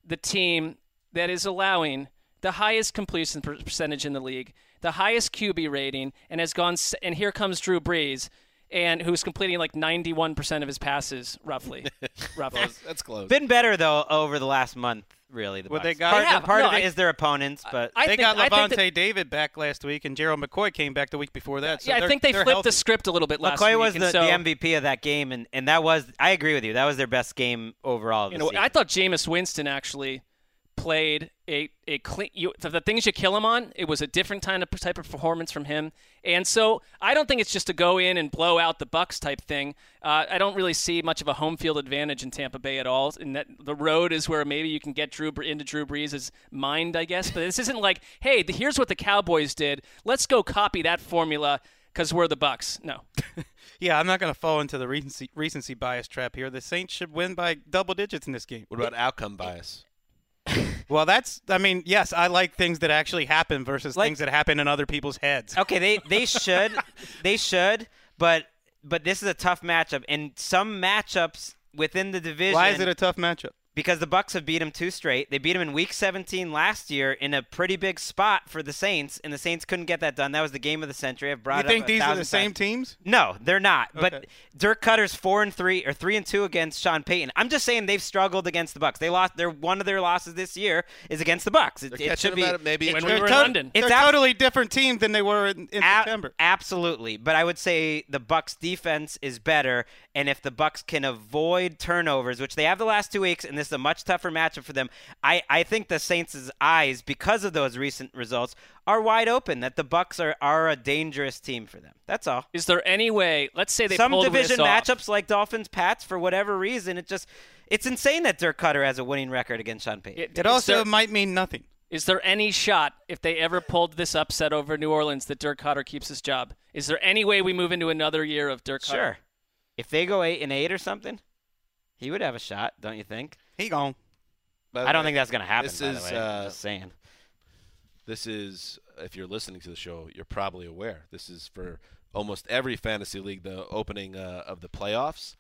the team that is allowing the highest completion percentage in the league, the highest QB rating, and has gone. And here comes Drew Brees, and who's completing like 91% of his passes, roughly. That's close. Been better though over the last month, really. Part of it is their opponents, but they got Levante David back last week, and Gerald McCoy came back the week before that. So I think they flipped the script a little bit last week. McCoy was the MVP of that game, and that was, I agree with you, that was their best game overall. This season. I thought Jameis Winston actually played a clean. The things you kill him on, it was a different type of performance from him. And so I don't think it's just to go in and blow out the Bucs type thing. I don't really see much of a home field advantage in Tampa Bay at all. And that the road is where maybe you can get into Drew Brees' mind, I guess. But this isn't like, hey, here's what the Cowboys did. Let's go copy that formula because we're the Bucs. No. Yeah, I'm not going to fall into the recency bias trap here. The Saints should win by double digits in this game. What about outcome bias? Well, yes, I like things that actually happen versus things that happen in other people's heads. Okay, they should, but this is a tough matchup. And some matchups within the division. Why is it a tough matchup? Because the Bucs have beat them two straight. They beat them in Week 17 last year in a pretty big spot for the Saints, and the Saints couldn't get that done. That was the game of the century. I've brought it up. You think these are the same teams? No, they're not. Okay. But Dirk Cutter's 4-3 or 3-2 against Sean Payton. I'm just saying they've struggled against the Bucs. They lost. One of their losses this year is against the Bucs. It should be maybe when we were in London. They're totally different team than they were in September. Absolutely, but I would say the Bucs defense is better, and if the Bucs can avoid turnovers, which they have the last 2 weeks, and this is a much tougher matchup for them. I think the Saints' eyes, because of those recent results, are wide open, that the Bucs are a dangerous team for them. That's all. Is there any way, let's say they pulled this off. Some division matchups like Dolphins, Pats, for whatever reason, it's insane that Dirk Cutter has a winning record against Sean Payton. It also might mean nothing. Is there any shot, if they ever pulled this upset over New Orleans, that Dirk Cutter keeps his job? Is there any way we move into another year of Dirk Cutter? Sure. If they go 8-8 or something, he would have a shot, don't you think? He gone. I don't think that's going to happen, by the way. I'm just saying. This is, if you're listening to the show, you're probably aware. This is for almost every fantasy league, the opening of the playoffs.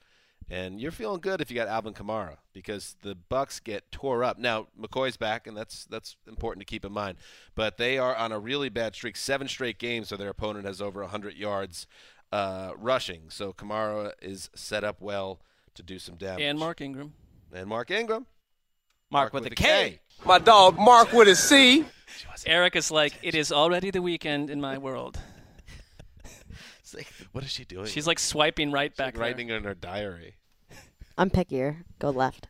And you're feeling good if you got Alvin Kamara because the Bucs get tore up. Now, McCoy's back, and that's important to keep in mind. But they are on a really bad streak. 7 straight games where their opponent has over 100 yards rushing. So Kamara is set up well to do some damage. And Mark Ingram. Mark with a K. My dog, Mark with a C. Eric is like, it is already the weekend in my world. It's like, what is she doing? She's like swiping right back there. Writing in her diary. I'm pickier. Go left.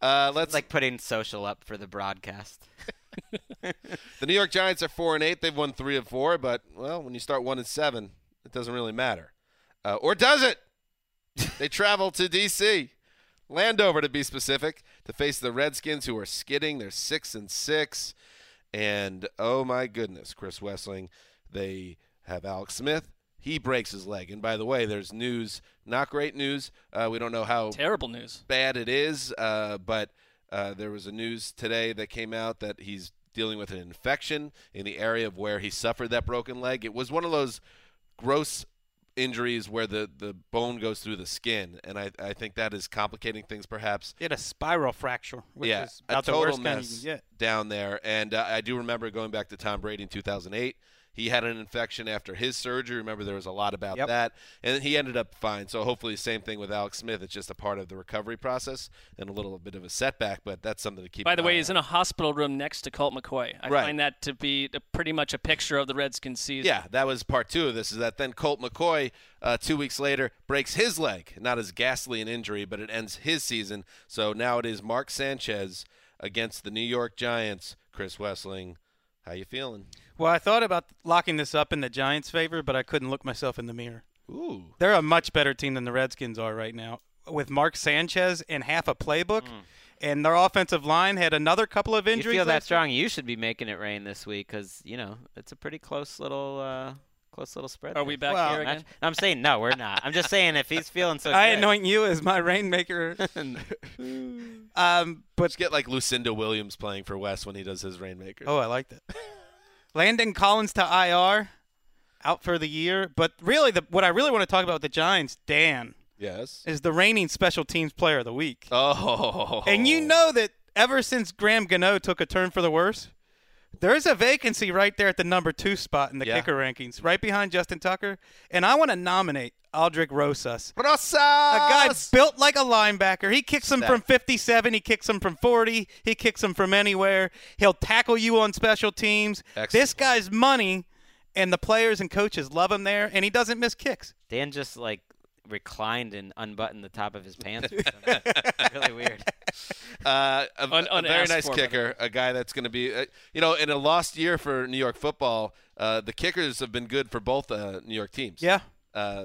Let's like putting social up for the broadcast. The New York Giants are 4-8. They've won 3 of 4, but, well, when you start 1-7, it doesn't really matter. Or does it? They travel to D.C., Landover to be specific, to face the Redskins, who are skidding. They're 6-6, and oh my goodness, Chris Wesseling, they have Alex Smith. He breaks his leg, and by the way, there's news, not great news. We don't know how terrible news bad it is, but there was a news today that came out that he's dealing with an infection in the area of where he suffered that broken leg. It was one of those gross injuries where the bone goes through the skin, and I think that is complicating things perhaps. He had a spiral fracture, which is about the worst kind you can get down there. And I do remember going back to Tom Brady in 2008. He had an infection after his surgery. Remember, there was a lot about that. And he ended up fine. So hopefully the same thing with Alex Smith. It's just a part of the recovery process and a little bit of a setback, but that's something to keep in mind. By the way, he's in a hospital room next to Colt McCoy. I find that to be pretty much a picture of the Redskins season. Yeah, that was part 2 of this, is that then Colt McCoy 2 weeks later breaks his leg. Not as ghastly an injury, but it ends his season. So now it is Mark Sanchez against the New York Giants. Chris Wesseling, how you feeling? Well, I thought about locking this up in the Giants' favor, but I couldn't look myself in the mirror. Ooh. They're a much better team than the Redskins are right now, with Mark Sanchez and half a playbook, and their offensive line had another couple of injuries. You feel that strong, you should be making it rain this week because, you know, it's a pretty close little spread. Are we back here again? I'm saying no, we're not. I'm just saying if he's feeling so good. I anoint you as my rainmaker. But just get like Lucinda Williams playing for Wes when he does his rainmaker. Oh, I like that. Landon Collins to IR, out for the year. But really, what I really want to talk about with the Giants, Dan, yes, is the reigning special teams player of the week. Oh. And you know that ever since Graham Gano took a turn for the worse, there's a vacancy right there at the number 2 spot in the kicker rankings, right behind Justin Tucker. And I want to nominate Aldrick Rosas. A guy built like a linebacker. He kicks him from 57. He kicks him from 40. He kicks him from anywhere. He'll tackle you on special teams. Excellent. This guy's money, and the players and coaches love him there, and he doesn't miss kicks. Dan just, reclined and unbuttoned the top of his pants. Or something. Really weird. A very nice kicker, a guy that's going to be, in a lost year for New York football, the kickers have been good for both New York teams. Yeah.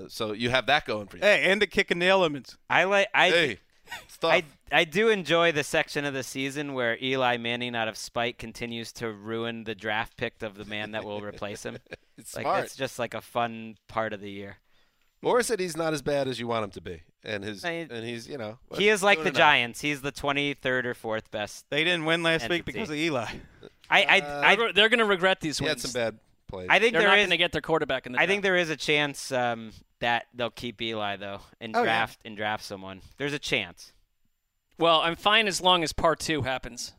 So you have that going for you. Hey, and the kick in the elements. I do enjoy the section of the season where Eli Manning, out of spite, continues to ruin the draft pick of the man that will replace him. It's like, smart. That's just like a fun part of the year. Moore said he's not as bad as you want him to be, he is like the Giants. He's the 23rd or 4th best. They didn't win last week because of Eli. They're going to regret these wins. He had some bad plays. I think they're not going to get their quarterback in the draft. I think there is a chance that they'll keep Eli though and draft someone. There's a chance. Well, I'm fine as long as part 2 happens,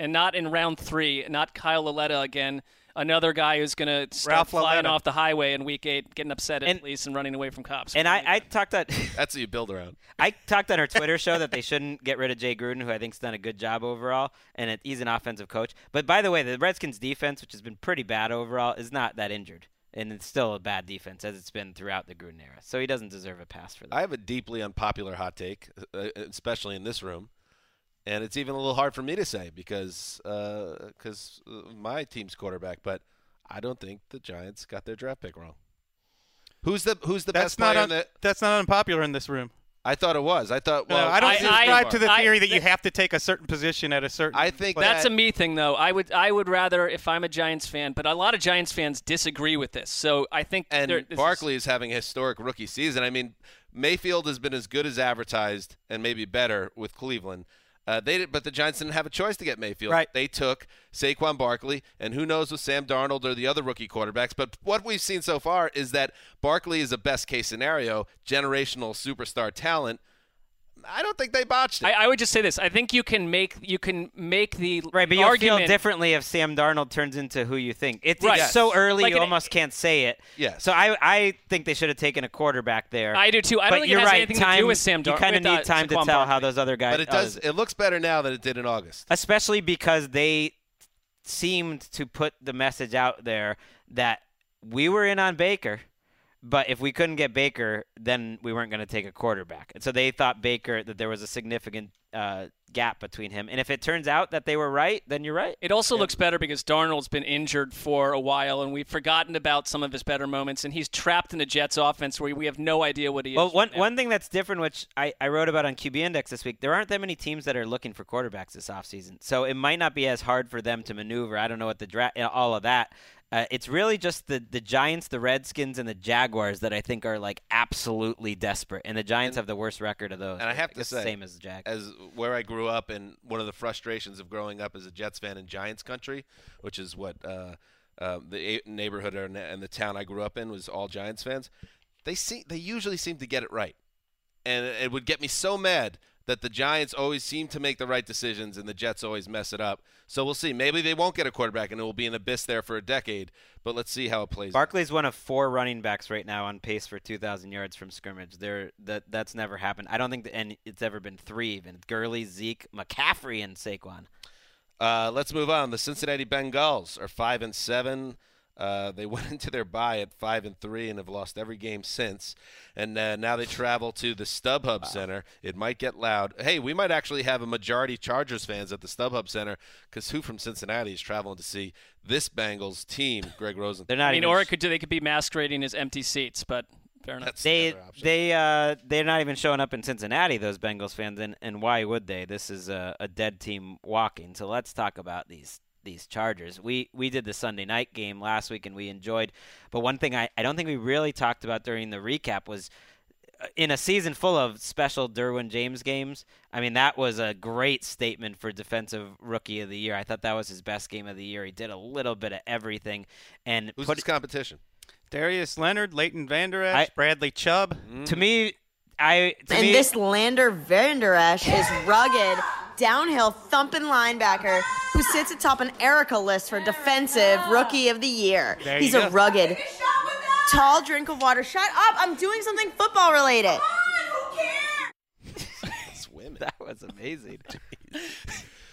and not in round 3. Not Kyle Loletta again. Another guy who's going to start flying off the highway in week 8, getting upset at least and running away from cops. And I talked that. That's what you build around. I talked on our Twitter show that they shouldn't get rid of Jay Gruden, who I think's done a good job overall, and he's an offensive coach. But by the way, the Redskins defense, which has been pretty bad overall, is not that injured. And it's still a bad defense, as it's been throughout the Gruden era. So he doesn't deserve a pass for that. I have a deeply unpopular hot take, especially in this room. And it's even a little hard for me to say because my team's quarterback, but I don't think the Giants got their draft pick wrong. Who's the best player in that? That's not unpopular in this room. I thought it was. I don't subscribe to the theory that you have to take a certain position at a certain. I think that's a me thing, though. I would rather, if I'm a Giants fan, but a lot of Giants fans disagree with this. So I think Barkley is having a historic rookie season. I mean, Mayfield has been as good as advertised, and maybe better with Cleveland. But the Giants didn't have a choice to get Mayfield. Right. They took Saquon Barkley, and who knows with Sam Darnold or the other rookie quarterbacks. But what we've seen so far is that Barkley is a best-case scenario, generational superstar talent. I don't think they botched it. I would just say this. I think you can make the right, but you'll feel differently if Sam Darnold turns into who you think. It's so early you almost can't say it. Yes. So I think they should have taken a quarterback there. I do too. I don't think it has anything to do with Sam Darnold. You kind of need time to tell how those other guys. But it looks better now than it did in August. Especially because they seemed to put the message out there that we were in on Baker. But if we couldn't get Baker, then we weren't going to take a quarterback. And so they thought Baker, that there was a significant gap between him. And if it turns out that they were right, then you're right. It also looks better because Darnold's been injured for a while, and we've forgotten about some of his better moments, and he's trapped in a Jets offense where we have no idea what he is. Well, one thing that's different, which I wrote about on QB Index this week, there aren't that many teams that are looking for quarterbacks this offseason. So it might not be as hard for them to maneuver. I don't know what the draft, all of that. It's really just the Giants, the Redskins, and the Jaguars that I think are like absolutely desperate, and the Giants have the worst record of those. And I have to say, same as the Jaguars. As where I grew up, and one of the frustrations of growing up as a Jets fan in Giants country, which is what the neighborhood and the town I grew up in was all Giants fans. They usually seem to get it right, and it would get me so mad that the Giants always seem to make the right decisions and the Jets always mess it up. So we'll see. Maybe they won't get a quarterback and it will be an abyss there for a decade, but let's see how it plays out. Barkley's one of 4 running backs right now on pace for 2,000 yards from scrimmage. That's never happened. I don't think and it's ever been 3 even. Gurley, Zeke, McCaffrey, and Saquon. Let's move on. The Cincinnati Bengals are 5-7. They went into their bye at 5-3 and have lost every game since. And now they travel to the StubHub Center. It might get loud. Hey, we might actually have a majority Chargers fans at the StubHub Center because who from Cincinnati is traveling to see this Bengals team, Greg Rosenthal? They're not. I mean, or they could be masquerading as empty seats, but fair enough. They're not even showing up in Cincinnati, those Bengals fans, and why would they? This is a dead team walking. So let's talk about these Chargers. We did the Sunday night game last week and we enjoyed, but one thing I don't think we really talked about during the recap was in a season full of special Derwin James games. I mean, that was a great statement for Defensive Rookie of the Year. I thought that was his best game of the year. He did a little bit of everything. And who's his competition? Darius Leonard, Leighton Vander Esch, Bradley Chubb. To me, this Lander Vander Esch is rugged. Downhill thumping linebacker who sits atop an Erica list for Defensive Rookie of the Year. He's a rugged, tall drink of water. Shut up! I'm doing something football related. Come on, who cares? That was amazing.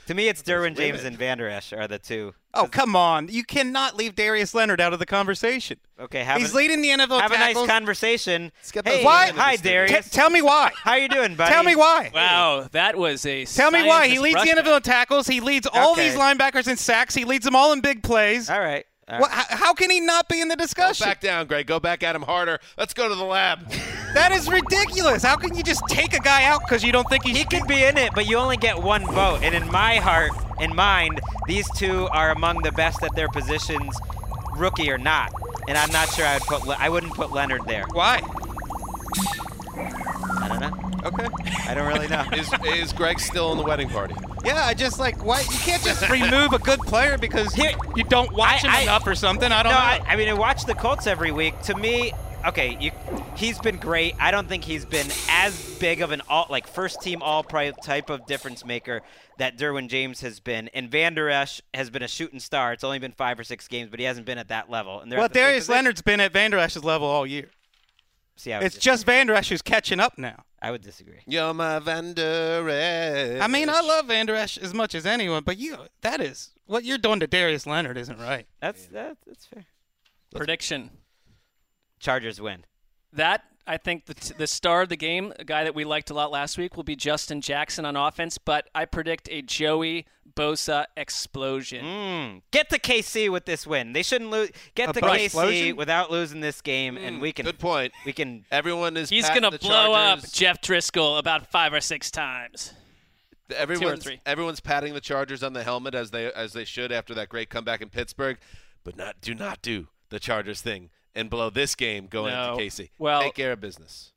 To me, it's Derwin James and Van Der Esch are the two. Oh, come on. You cannot leave Darius Leonard out of the conversation. Okay, he's leading the NFL tackles. Have a nice conversation. Hey, why? Hi, Darius. Tell me why. How you doing, buddy? Tell me why. Wow, that was a Tell me why. He leads the NFL tackles. He leads all these linebackers in sacks. He leads them all in big plays. All right. Well, how can he not be in the discussion? Go back down, Greg. Go back at him harder. Let's go to the lab. That is ridiculous. How can you just take a guy out because you don't think he could be in it, but you only get one vote. And in my heart and mind, these two are among the best at their positions, rookie or not. And I'm not sure I wouldn't put Leonard there. Why? I don't know. Okay. I don't really know. Is Greg still in the wedding party? Yeah, I just why you can't just remove a good player because you don't watch him enough or something. I don't know. I mean, I watch the Colts every week. To me, okay, he's been great. I don't think he's been as big of an first-team all-pro type of difference maker that Derwin James has been. And Van Der Esch has been a shooting star. It's only been 5 or 6 games, but he hasn't been at that level. And Darius Leonard's been at Van Der Esch's level all year. See, it's disagree. Just Van Der Esch who's catching up now. I would disagree. You're my Van Der Esch. I mean, I love Van Der Esch as much as anyone, but what you're doing to Darius Leonard isn't right. That's fair. Prediction. Chargers win. I think the star of the game, a guy that we liked a lot last week, will be Justin Jackson on offense, but I predict a Joey Bosa explosion. Get to KC with this win. They shouldn't lose. Get to KC without losing this game, and we can. Good point. We can. Everyone is. He's going to blow up Jeff Driscoll about 5 or 6 times. Everyone's patting the Chargers on the helmet as they should after that great comeback in Pittsburgh, but do not do the Chargers thing and blow this game going to KC. Well, take care of business.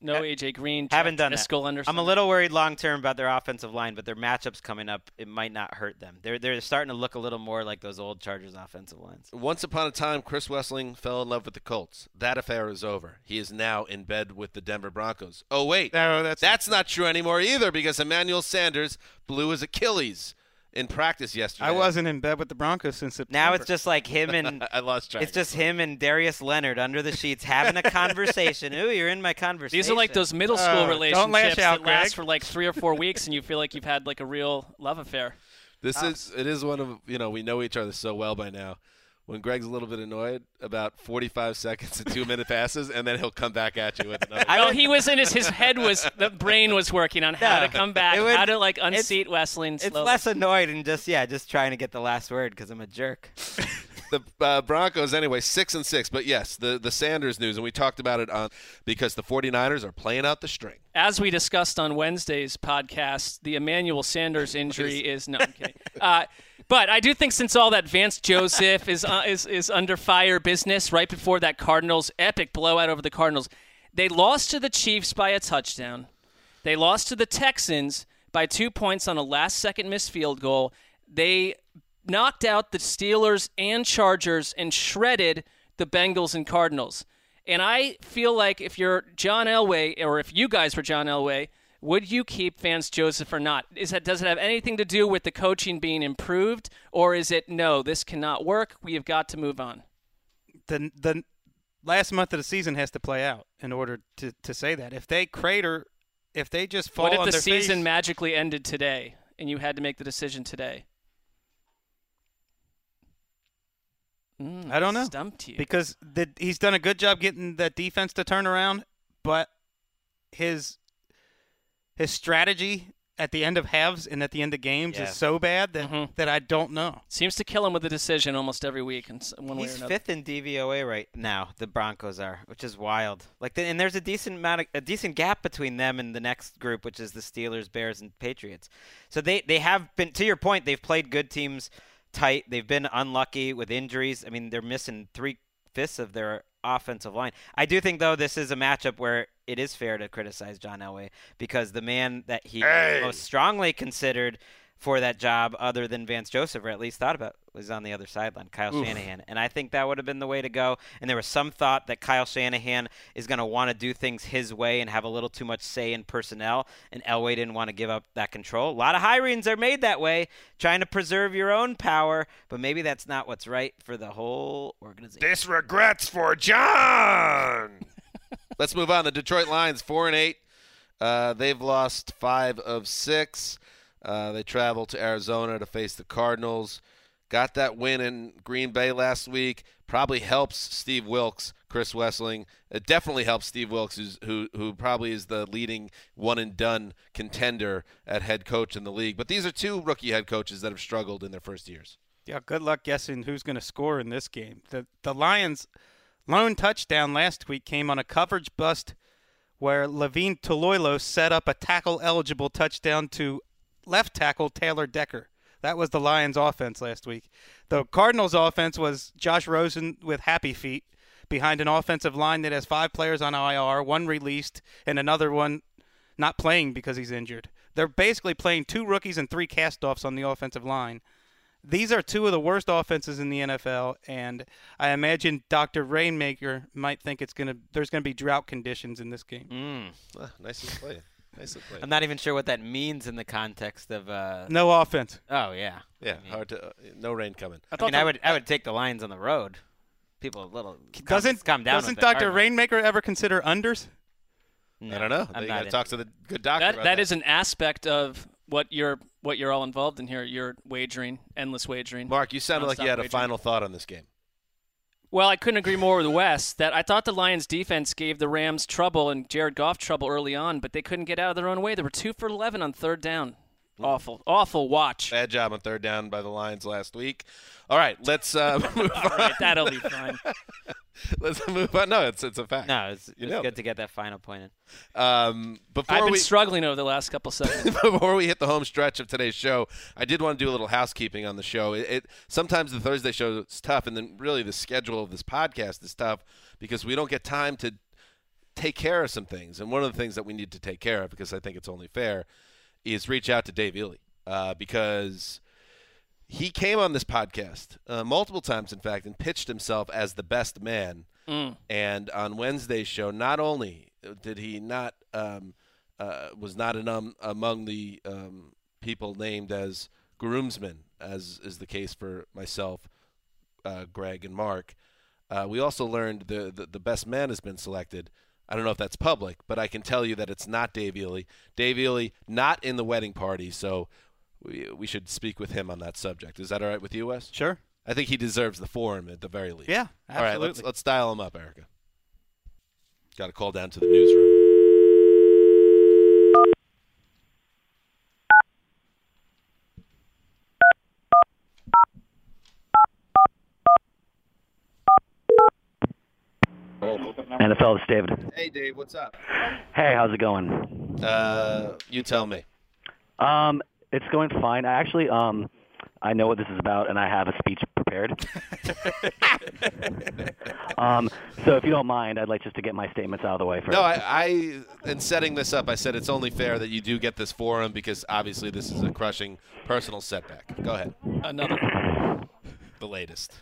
No, AJ Green. Haven't done that. I'm a little worried long-term about their offensive line, but their matchups coming up, it might not hurt them. They're starting to look a little more like those old Chargers offensive lines. Once upon a time, Chris Wesseling fell in love with the Colts. That affair is over. He is now in bed with the Denver Broncos. Oh, wait. No, that's not true anymore either because Emmanuel Sanders blew his Achilles in practice yesterday. I wasn't in bed with the Broncos since September. Now it's just like him and I lost track. It's just him and Darius Leonard under the sheets having a conversation. Ooh, you're in my conversation. These are like those middle school relationships that last for like 3 or 4 weeks, and you feel like you've had like a real love affair. It is one of we know each other so well by now. When Greg's a little bit annoyed about 45 seconds to 2-minute passes, and then he'll come back at you with another. He was in his head was the brain was working on how to come back, how to unseat Wesseling. It's less annoyed and just trying to get the last word because I'm a jerk. The Broncos, anyway, 6-6. But, yes, the Sanders news, and we talked about it because the 49ers are playing out the string. As we discussed on Wednesday's podcast, the Emmanuel Sanders injury is – no, I'm kidding. But I do think since all that Vance Joseph is under fire business right before that Cardinals epic blowout over the Cardinals, they lost to the Chiefs by a touchdown. They lost to the Texans by 2 points on a last-second missed field goal. They – knocked out the Steelers and Chargers and shredded the Bengals and Cardinals. And I feel like if you're John Elway, or if you guys were John Elway, would you keep Vance Joseph or not? Does it have anything to do with the coaching being improved, or is it, no, this cannot work, we have got to move on? The last month of the season has to play out in order to say that. If they crater, if they just fall on their face. What if the season magically ended today and you had to make the decision today? I don't know. Stumped you. Because he's done a good job getting that defense to turn around, but his strategy at the end of halves and at the end of games is so bad that I don't know. Seems to kill him with a decision almost every week in one way or another. He's fifth in DVOA right now, the Broncos are, which is wild. And there's a decent gap between them and the next group, which is the Steelers, Bears, and Patriots. So they have been, to your point, they've played good teams tight. They've been unlucky with injuries. I mean, they're missing 3/5 of their offensive line. I do think, though, this is a matchup where it is fair to criticize John Elway because the man that he most strongly considered for that job other than Vance Joseph, or at least thought about, was on the other sideline, Kyle Shanahan. And I think that would have been the way to go. And there was some thought that Kyle Shanahan is going to want to do things his way and have a little too much say in personnel, and Elway didn't want to give up that control. A lot of hirings are made that way, trying to preserve your own power, but maybe that's not what's right for the whole organization. This regrets for John! Let's move on. The Detroit Lions, 4-8. They've lost 5 of 6. They travel to Arizona to face the Cardinals. Got that win in Green Bay last week. Probably helps Steve Wilks, Chris Wesseling. It definitely helps Steve Wilks, who probably is the leading one-and-done contender at head coach in the league. But these are two rookie head coaches that have struggled in their first years. Yeah, good luck guessing who's going to score in this game. The Lions' lone touchdown last week came on a coverage bust where Levine Toloilo set up a tackle-eligible touchdown to left tackle Taylor Decker. That was the Lions' offense last week. The Cardinals' offense was Josh Rosen with happy feet behind an offensive line that has 5 players on IR, 1 released, and another one not playing because he's injured. They're basically playing 2 rookies and 3 castoffs on the offensive line. These are 2 of the worst offenses in the NFL, and I imagine Dr. Rainmaker might think there's going to be drought conditions in this game. Well, nicely played. I'm not even sure what that means in the context of no offense. Oh yeah, yeah. I mean, hard to no rain coming. I would take the Lions on the road. People a little calm down. Doesn't Dr. Rainmaker ever consider unders? No, I don't know. You got to talk to the good doctor. That is an aspect of what you're all involved in here. You're wagering, endless wagering. Mark, you sounded like you had a final thought on this game. Well, I couldn't agree more with Wes that I thought the Lions' defense gave the Rams trouble and Jared Goff trouble early on, but they couldn't get out of their own way. They were 2 for 11 on third down. Awful, awful watch. Bad job on third down by the Lions last week. All right, let's move on. All right, that'll be fine. Let's move on. No, it's a fact. No, it's good to get that final point in. I've been struggling over the last couple seconds. Before we hit the home stretch of today's show, I did want to do a little housekeeping on the show. Sometimes the Thursday show is tough, and then really the schedule of this podcast is tough because we don't get time to take care of some things. And one of the things that we need to take care of, because I think it's only fair, is reach out to Dave Ely because he came on this podcast multiple times, in fact, and pitched himself as the best man. And on Wednesday's show, not only did he not was not among the people named as groomsmen, as is the case for myself, Greg, and Mark, we also learned the best man has been selected. I don't know if that's public, but I can tell you that it's not Dave Ely. Dave Ely, not in the wedding party, so we should speak with him on that subject. Is that all right with you, Wes? Sure. I think he deserves the forum at the very least. Yeah, absolutely. All right, let's dial him up, Erica. Got to call down to the newsroom. NFL, it's David. Hey, Dave, what's up? Hey, how's it going? You tell me. It's going fine. I actually, I know what this is about, and I have a speech prepared. So if you don't mind, I'd like just to get my statements out of the way first. No, I in setting this up, I said it's only fair that you do get this forum because obviously this is a crushing personal setback. Go ahead. Another. The latest.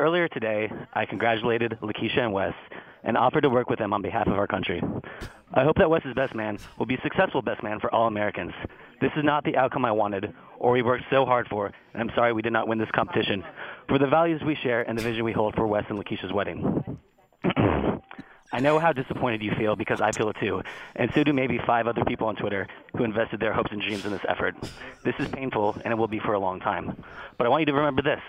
Earlier today, I congratulated Lakeisha and Wes and offered to work with them on behalf of our country. I hope that Wes's best man will be a successful best man for all Americans. This is not the outcome I wanted or we worked so hard for, and I'm sorry we did not win this competition for the values we share and the vision we hold for Wes and Lakeisha's wedding. I know how disappointed you feel because I feel it too, and so do maybe 5 other people on Twitter who invested their hopes and dreams in this effort. This is painful, and it will be for a long time. But I want you to remember this.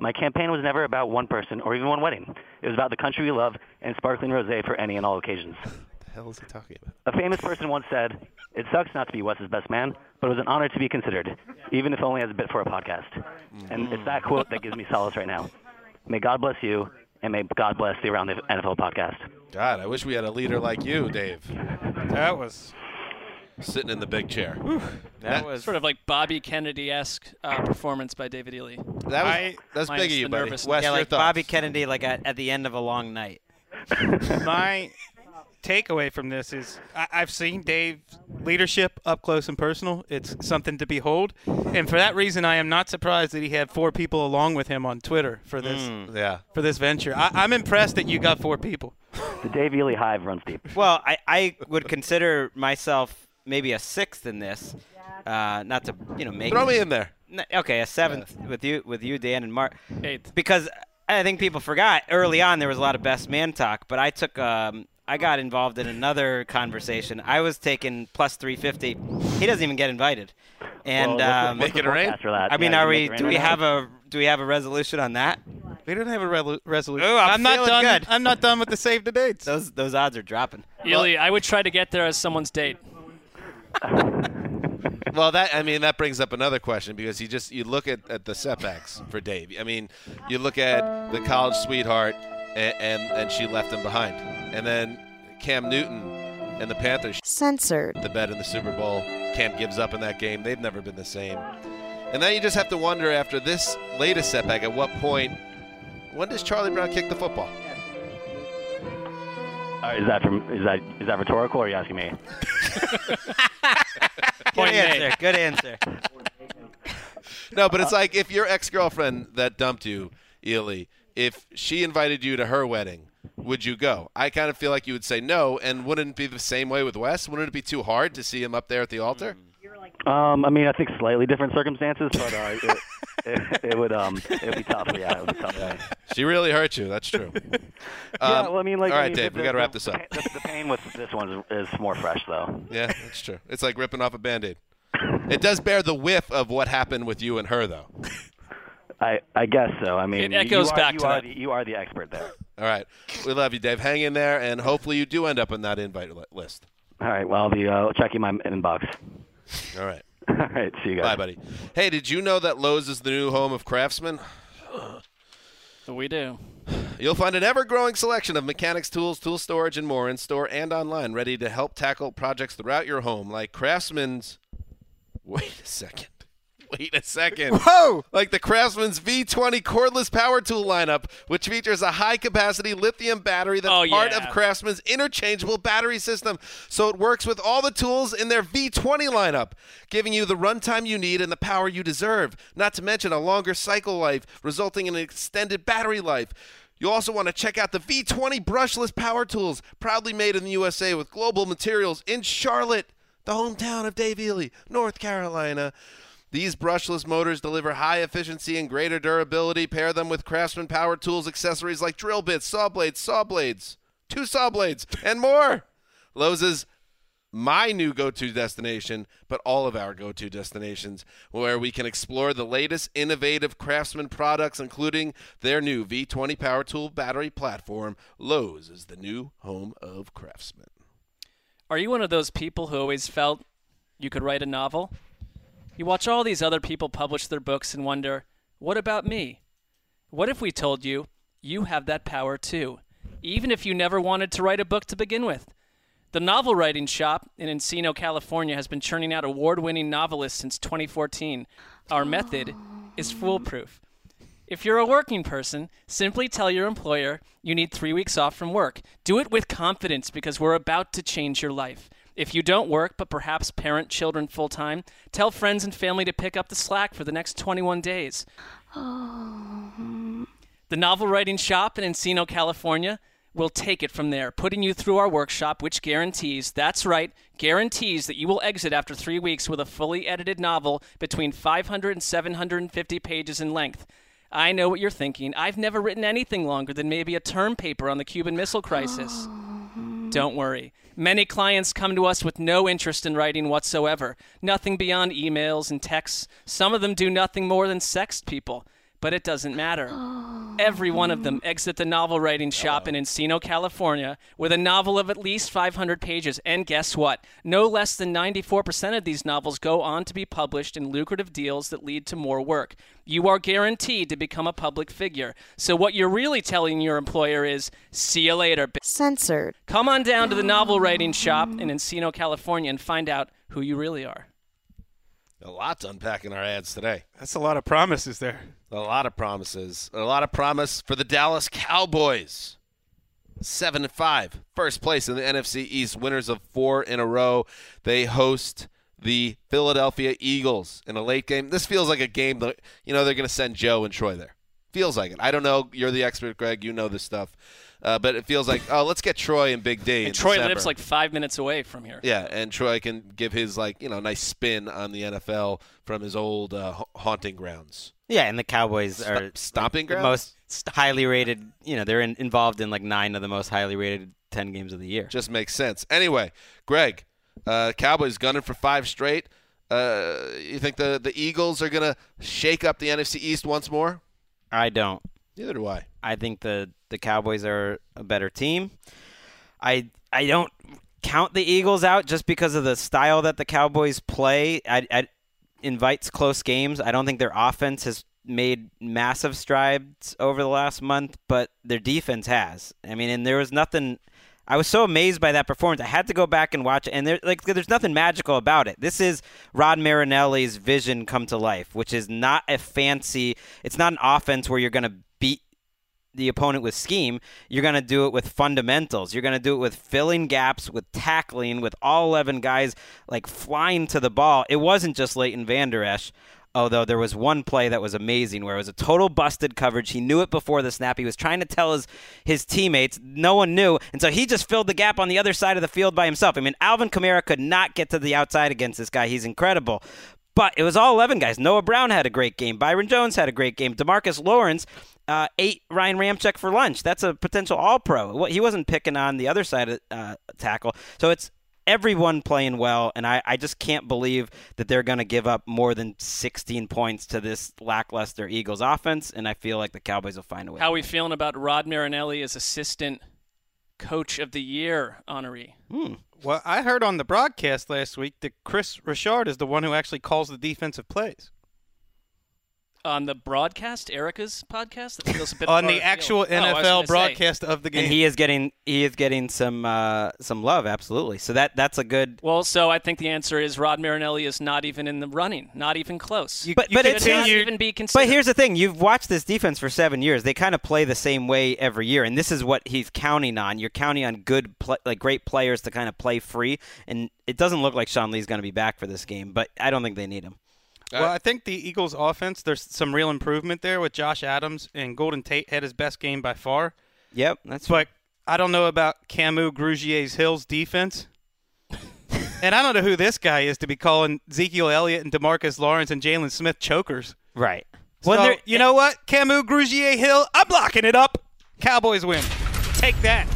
My campaign was never about one person or even one wedding. It was about the country we love and sparkling rosé for any and all occasions. What the hell is he talking about? A famous person once said, "It sucks not to be Wes's best man, but it was an honor to be considered, even if only as a bit for a podcast." And it's that quote that gives me solace right now. May God bless you, and may God bless the Around the NFL podcast. God, I wish we had a leader like you, Dave. That was... sitting in the big chair. Whew. That was sort of like Bobby Kennedy-esque performance by David Ely. That's big of you, buddy. Wes, yeah, like thoughts? Bobby Kennedy, like at the end of a long night. My takeaway from this is I've seen Dave's leadership up close and personal. It's something to behold, and for that reason, I am not surprised that he had 4 people along with him on Twitter for this. For this venture, I'm impressed that you got 4 people. The Dave Ely hive runs deep. Well, I would consider myself maybe a 6th in this, not to make. Throw me in there. Okay, a 7th with you, Dan and Mark. 8th, because I think people forgot early on there was a lot of best man talk, but I took I got involved in another conversation. I was taking plus 350. He doesn't even get invited. And make it rain. I mean, are we? Do we have a resolution on that? We don't have a resolution. Ooh, I'm not done. Good. I'm not done with the save the dates. Those odds are dropping. Ilya, I would try to get there as someone's date. Well, that brings up another question, because you look at the setbacks for Dave. I mean, you look at the college sweetheart and she left him behind, and then Cam Newton and the Panthers censored the bet in the Super Bowl. Cam gives up in that game. They've never been the same. And then you just have to wonder, after this latest setback, at what point, when does Charlie Brown kick the football? Is that rhetorical, or are you asking me? Good answer. No, but it's like, if your ex-girlfriend that dumped you, Ely, if she invited you to her wedding, would you go? I kind of feel like you would say no, and wouldn't it be the same way with Wes? Wouldn't it be too hard to see him up there at the altar? I mean, I think slightly different circumstances, but it would be tough. Yeah, it would be tough. Yeah. She really hurt you. That's true. All right, Dave, we got to wrap this up. The pain with this one is more fresh, though. Yeah, that's true. It's like ripping off a Band-Aid. It does bear the whiff of what happened with you and her, though. I guess so. I mean, you are the expert there. All right. We love you, Dave. Hang in there, and hopefully you do end up on that invite list. All right. Well, I'll be checking my inbox. All right. All right. See you guys. Bye, buddy. Hey, did you know that Lowe's is the new home of craftsmen? We do. You'll find an ever-growing selection of mechanics tools, tool storage, and more in-store and online, ready to help tackle projects throughout your home, like Craftsman's – Wait a second. Whoa! Like the Craftsman's V20 cordless power tool lineup, which features a high-capacity lithium battery that's part of Craftsman's interchangeable battery system, so it works with all the tools in their V20 lineup, giving you the runtime you need and the power you deserve, not to mention a longer cycle life, resulting in an extended battery life. You also want to check out the V20 brushless power tools, proudly made in the USA with global materials in Charlotte, the hometown of Dave Ely, North Carolina. These brushless motors deliver high efficiency and greater durability. Pair them with Craftsman power tools, accessories like drill bits, saw blades, 2 saw blades, and more. Lowe's is my new go-to destination, but all of our go-to destinations, where we can explore the latest innovative Craftsman products, including their new V20 power tool battery platform. Lowe's is the new home of Craftsman. Are you one of those people who always felt you could write a novel? You watch all these other people publish their books and wonder, what about me? What if we told you, you have that power too, even if you never wanted to write a book to begin with? The Novel Writing Shop in Encino, California has been churning out award-winning novelists since 2014. Our method is foolproof. If you're a working person, simply tell your employer you need 3 weeks off from work. Do it with confidence, because we're about to change your life. If you don't work, but perhaps parent children full-time, tell friends and family to pick up the slack for the next 21 days. Oh. The Novel Writing Shop in Encino, California will take it from there, putting you through our workshop, which guarantees, that's right, guarantees that you will exit after 3 weeks with a fully edited novel between 500 and 750 pages in length. I know what you're thinking. I've never written anything longer than maybe a term paper on the Cuban Missile Crisis. Oh. Don't worry. Many clients come to us with no interest in writing whatsoever, nothing beyond emails and texts. Some of them do nothing more than sext people, but it doesn't matter. Oh. Every one of them exit the Novel Writing Shop in Encino, California, with a novel of at least 500 pages. And guess what? No less than 94% of these novels go on to be published in lucrative deals that lead to more work. You are guaranteed to become a public figure. So what you're really telling your employer is, see you later, bitch. Censored. Come on down to the Novel Writing Shop in Encino, California, and find out who you really are. A lot to unpack in our ads today. That's a lot of promises there. A lot of promises. A lot of promise for the Dallas Cowboys. 7-5, first place in the NFC East, winners of 4 in a row. They host the Philadelphia Eagles in a late game. This feels like a game that, they're going to send Joe and Troy there. Feels like it. I don't know. You're the expert, Greg. You know this stuff. But it feels like, let's get Troy and Big D. And Troy lives like 5 minutes away from here. Yeah, and Troy can give his, nice spin on the NFL from his old haunting grounds. Yeah, and the Cowboys are stomping grounds? highly rated. You know, they're involved in like 9 of the most highly rated 10 games of the year. Just makes sense. Anyway, Greg, Cowboys gunning for 5 straight. You think the Eagles are going to shake up the NFC East once more? I don't. Neither do I. I think the Cowboys are a better team. I don't count the Eagles out just because of the style that the Cowboys play. I invites close games. I don't think their offense has made massive strides over the last month, but their defense has. I mean, and there was nothing. I was so amazed by that performance. I had to go back and watch it, and there's nothing magical about it. This is Rod Marinelli's vision come to life, which is not a fancy. It's not an offense where you're going to beat the opponent with scheme. You're going to do it with fundamentals. You're going to do it with filling gaps, with tackling, with all 11 guys like flying to the ball. It wasn't just Leighton Vander Esch. Although there was one play that was amazing where it was a total busted coverage. He knew it before the snap. He was trying to tell his teammates. No one knew. And so he just filled the gap on the other side of the field by himself. I mean, Alvin Kamara could not get to the outside against this guy. He's incredible. But it was all 11 guys. Noah Brown had a great game. Byron Jones had a great game. DeMarcus Lawrence ate Ryan Ramczyk for lunch. That's a potential all-pro. He wasn't picking on the other side of tackle. So it's everyone playing well, and I just can't believe that they're going to give up more than 16 points to this lackluster Eagles offense, and I feel like the Cowboys will find a way. How are we feeling about Rod Marinelli as assistant coach of the year honoree? Well, I heard on the broadcast last week that Chris Richard is the one who actually calls the defensive plays. On the broadcast, Erica's podcast? That feels a bit on the actual NFL broadcast of the game. And he is getting some love, absolutely. So that's a good... Well, so I think the answer is Rod Marinelli is not even in the running, not even close. But it should not even be considered. But here's the thing. You've watched this defense for 7 years. They kind of play the same way every year, and this is what he's counting on. You're counting on great players to kind of play free, and it doesn't look like Sean Lee's going to be back for this game, but I don't think they need him. Well, I think the Eagles' offense, there's some real improvement there with Josh Adams, and Golden Tate had his best game by far. Yep, that's right. I don't know about Camus Grugier-Hill's defense. And I don't know who this guy is to be calling Ezekiel Elliott and DeMarcus Lawrence and Jalen Smith chokers. Right. So, well, you know what? Camus Grugier-Hill, I'm locking it up. Cowboys win. Take that.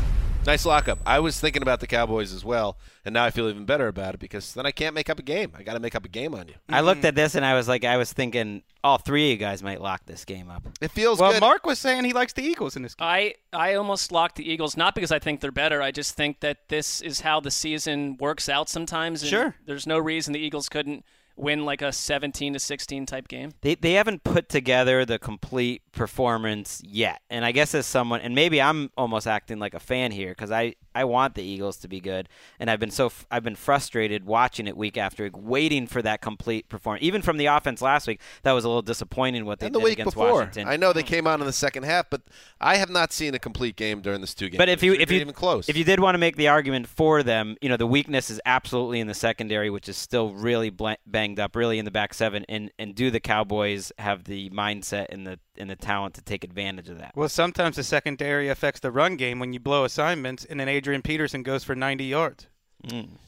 Nice lockup. I was thinking about the Cowboys as well, and now I feel even better about it because then I can't make up a game. I got to make up a game on you. I looked at this, and I was thinking all 3 of you guys might lock this game up. It feels good. Well, Mark was saying he likes the Eagles in this game. I almost locked the Eagles, not because I think they're better. I just think that this is how the season works out sometimes. And sure. There's no reason the Eagles couldn't win like a 17-16 type game. They haven't put together the complete performance yet. And I guess as someone, and maybe I'm almost acting like a fan here because I want the Eagles to be good, and I've been frustrated watching it week after week, waiting for that complete performance. Even from the offense last week, that was a little disappointing what they did against Washington. I know they came on in the second half, but I have not seen a complete game during this 2 games. But if you even close, if you did want to make the argument for them, you know the weakness is absolutely in the secondary, which is still really banged up, really in the back 7. And do the Cowboys have the mindset and the talent to take advantage of that? Well, sometimes the secondary affects the run game when you blow assignments and an Adrian Peterson goes for 90 yards.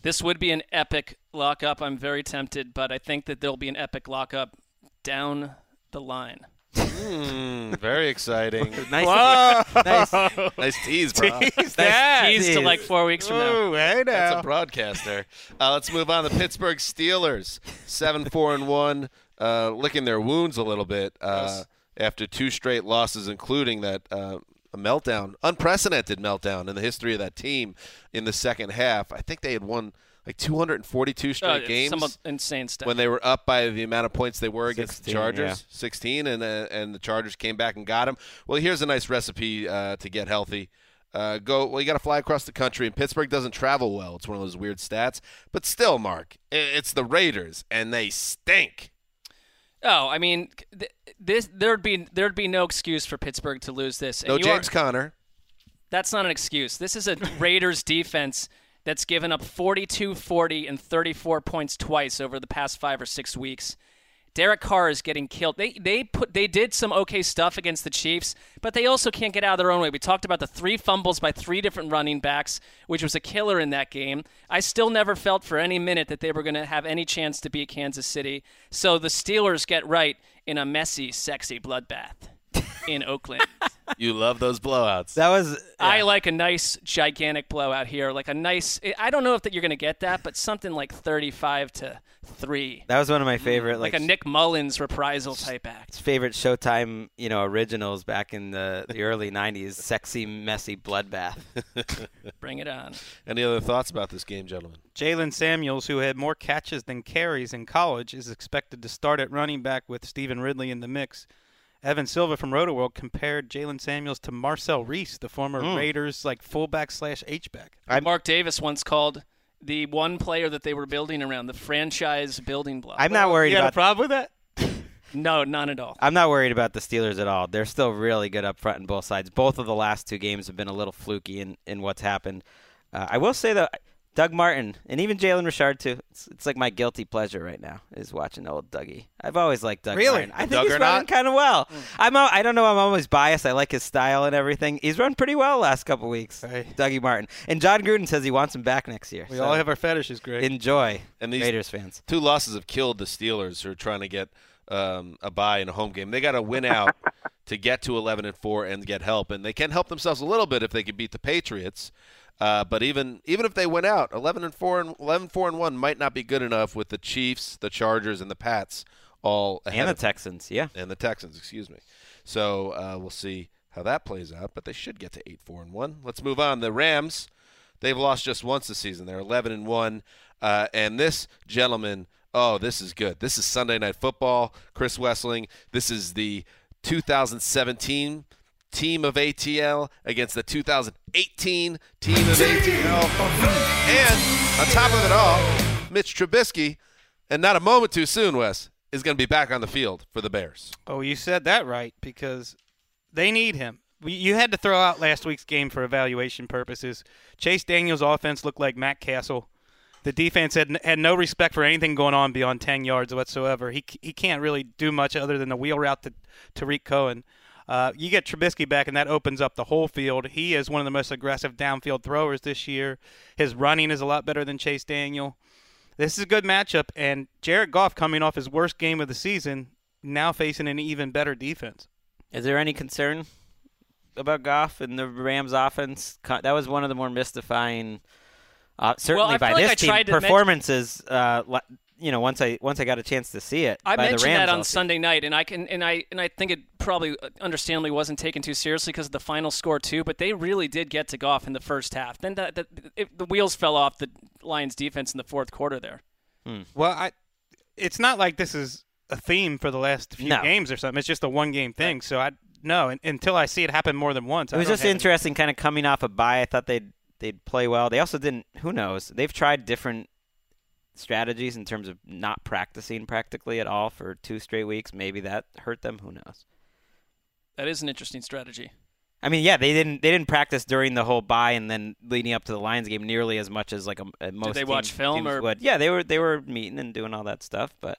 This would be an epic lockup. I'm very tempted, but I think that there'll be an epic lockup down the line. Very exciting. Nice tease, bro. Nice tease to like 4 weeks from now. Ooh, hey now. That's a broadcaster. Let's move on. The Pittsburgh Steelers, 7-4-1, licking their wounds a little bit after 2 straight losses, including that a meltdown, unprecedented meltdown in the history of that team in the second half. I think they had won like 242 straight games. Some insane stuff. When they were up by the amount of points they were against the Chargers, yeah. 16, and the Chargers came back and got them. Well, here's a nice recipe to get healthy. You got to fly across the country, and Pittsburgh doesn't travel well. It's one of those weird stats. But still, Mark, it's the Raiders, and they stink. Oh, I mean, there'd be no excuse for Pittsburgh to lose this. And no James Conner. That's not an excuse. This is a Raiders defense that's given up 42, 40, and 34 points twice over the past 5 or 6 weeks. Derek Carr is getting killed. They did some okay stuff against the Chiefs, but they also can't get out of their own way. We talked about the 3 fumbles by 3 different running backs, which was a killer in that game. I still never felt for any minute that they were going to have any chance to beat Kansas City. So the Steelers get right in a messy, sexy bloodbath. in Oakland. You love those blowouts. That was. Yeah. I like a nice gigantic blowout here, like a nice. I don't know if that you're going to get that, but something like 35-3. That was one of my favorite, like a Nick Mullins reprisal type act. Favorite Showtime, originals back in the early '90s. Sexy, messy bloodbath. Bring it on. Any other thoughts about this game, gentlemen? Jalen Samuels, who had more catches than carries in college, is expected to start at running back with Stephen Ridley in the mix. Evan Silva from RotoWorld compared Jalen Samuels to Marcel Reese, the former Raiders fullback / H-back. Mark Davis once called the one player that they were building around the franchise building block. I'm not worried about that. You had a problem with that? No, not at all. I'm not worried about the Steelers at all. They're still really good up front on both sides. Both of the last two games have been a little fluky in what's happened. I will say, though, Doug Martin and even Jalen Richard, too. It's like my guilty pleasure right now is watching old Dougie. I've always liked Doug Martin. I think he's running kind of well. I don't know. I'm always biased. I like his style and everything. He's run pretty well the last couple weeks, Dougie Martin. And John Gruden says he wants him back next year. We all have our fetishes, Greg. Enjoy, and these Raiders fans. Two losses have killed the Steelers, who are trying to get a bye in a home game. They got to win out to get to 11-4 and get help. And they can help themselves a little bit if they can beat the Patriots. But even if they went out, 11-4 and 1 might not be good enough with the Chiefs, the Chargers, and the Pats all ahead. And the Texans, And the Texans, excuse me. So we'll see how that plays out. But they should get to 8-4 and 1. Let's move on. The Rams, they've lost just once this season. They're 11-1. And this gentleman, this is good. This is Sunday Night Football. Chris Wesseling. This is the 2017 team of ATL against the 2018 team of ATL. And on top of it all, Mitch Trubisky, and not a moment too soon, Wes, is going to be back on the field for the Bears. Oh, you said that right, because they need him. You had to throw out last week's game for evaluation purposes. Chase Daniels' offense looked like Matt Castle. The defense had no respect for anything going on beyond 10 yards whatsoever. He can't really do much other than the wheel route to Tariq Cohen. You get Trubisky back, and that opens up the whole field. He is one of the most aggressive downfield throwers this year. His running is a lot better than Chase Daniel. This is a good matchup, and Jared Goff, coming off his worst game of the season, now facing an even better defense. Is there any concern about Goff and the Rams' offense? That was one of the more mystifying, certainly by this team, performances. Once I got a chance to see it, I mentioned that on Sunday night, and I think it probably understandably wasn't taken too seriously because of the final score too. But they really did get to Goff in the first half. Then the wheels fell off the Lions' defense in the fourth quarter there. Well, it's not like this is a theme for the last few games or something. It's just a one-game thing. Right. So until I see it happen more than once. It was just interesting, kind of coming off a bye. I thought they'd play well. They also didn't. Who knows? They've tried different strategies in terms of not practicing practically at all for 2 straight weeks. Maybe that hurt them. Who knows? That is an interesting strategy. I mean, they didn't practice during the whole bye and then leading up to the Lions game nearly as much as most. Did they watch film or? Would. Yeah, they were meeting and doing all that stuff, but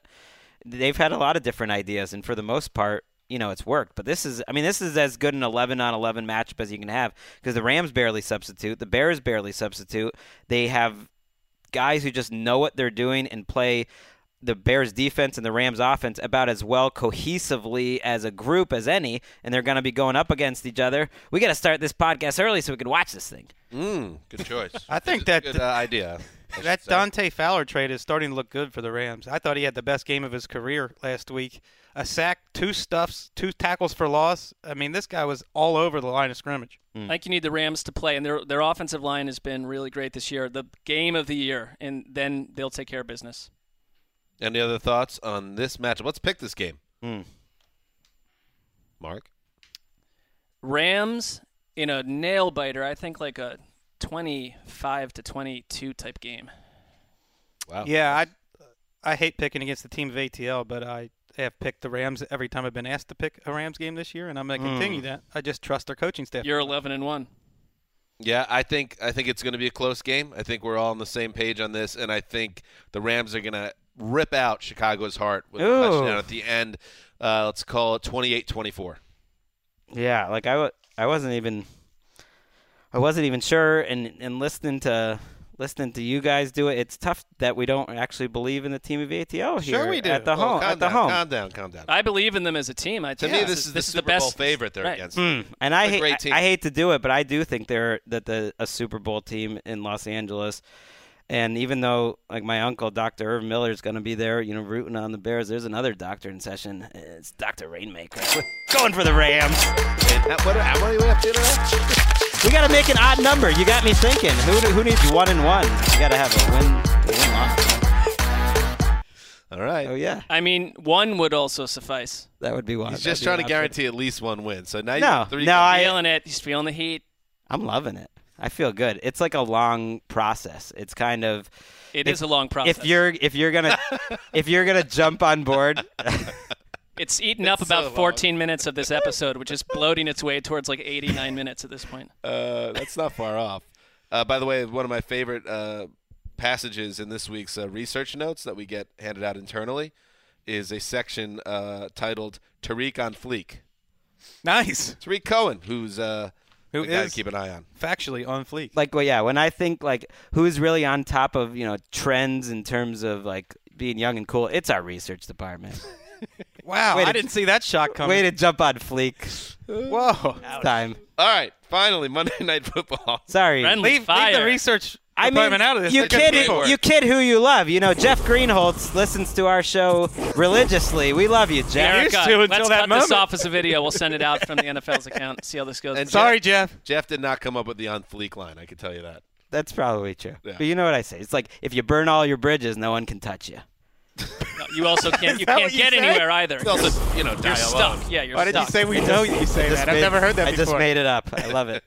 they've had a lot of different ideas, and for the most part, it's worked. But this is as good an 11-on-11 matchup as you can have, because the Rams barely substitute, the Bears barely substitute. They have guys who just know what they're doing and play the Bears defense and the Rams offense about as well cohesively as a group as any, and they're going to be going up against each other. We got to start this podcast early so we can watch this thing. Good choice. I think that's a good idea. That Dante Fowler trade is starting to look good for the Rams. I thought he had the best game of his career last week. A sack, 2 stuffs, 2 tackles for loss. I mean, this guy was all over the line of scrimmage. I think you need the Rams to play, and their offensive line has been really great this year. The game of the year, and then they'll take care of business. Any other thoughts on this matchup? Let's pick this game. Mark? Rams in a nail-biter, I think like a 25-22 type game. Wow. Yeah, I hate picking against the team of ATL, but I have picked the Rams every time I've been asked to pick a Rams game this year, and I'm going to continue that. I just trust their coaching staff. You're 11-1. Yeah, I think it's going to be a close game. I think we're all on the same page on this, and I think the Rams are going to rip out Chicago's heart with a touchdown at the end. Let's call it 28-24. Yeah, I wasn't even sure, and listening to listening to you guys do it. It's tough that we don't actually believe in the team of ATL here. Sure, we do. At the home. Calm down. I believe in them as a team. To me, this is the Super Bowl favorite they're against. And I hate to do it, but I do think they're a Super Bowl team in Los Angeles. And even though, like, my uncle, Dr. Irv Miller, is going to be there, you know, rooting on the Bears, there's another doctor in session. It's Dr. Rainmaker. We're going for the Rams. What are you up to now? We got to make an odd number. You got me thinking. Who needs 1-1? You got to have a win. All right. Oh, yeah. I mean, one would also suffice. That would be one. He's just trying to guarantee at least one win. So now you have three. He's feeling it. He's feeling the heat. I'm loving it. I feel good. It's like a long process. It's kind of – It is a long process. If you're gonna jump on board – It's eaten up about 14 minutes of this episode, which is bloating its way towards like 89 minutes at this point. That's not far off. By the way, one of my favorite passages in this week's research notes that we get handed out internally is a section titled Tariq on Fleek. Nice. Tariq Cohen, who is the guy to keep an eye on. Factually on fleek. Like, well, yeah, when I think like who's really on top of, you know, trends in terms of like being young and cool, it's our research department. Wow, I didn't see that shot coming. Way to jump on Fleek. Whoa. Ouch. Time. All right, finally, Monday Night Football. Sorry. Leave the research department out of this. You kid who you love. You know, Jeff Greenholtz listens to our show religiously. We love you, Jeff. Let's cut this off as a video. We'll send it out from the NFL's account, see how this goes. And sorry, Jeff. Jeff did not come up with the on Fleek line, I can tell you that. That's probably true. Yeah. But you know what I say. It's like if you burn all your bridges, no one can touch you. No, you also can't. You can't get anywhere either. It's also, you know, you're stuck. Alone. Yeah, you're stuck. Why did you say we know you say that? I've never heard that before. I just made it up. I love it.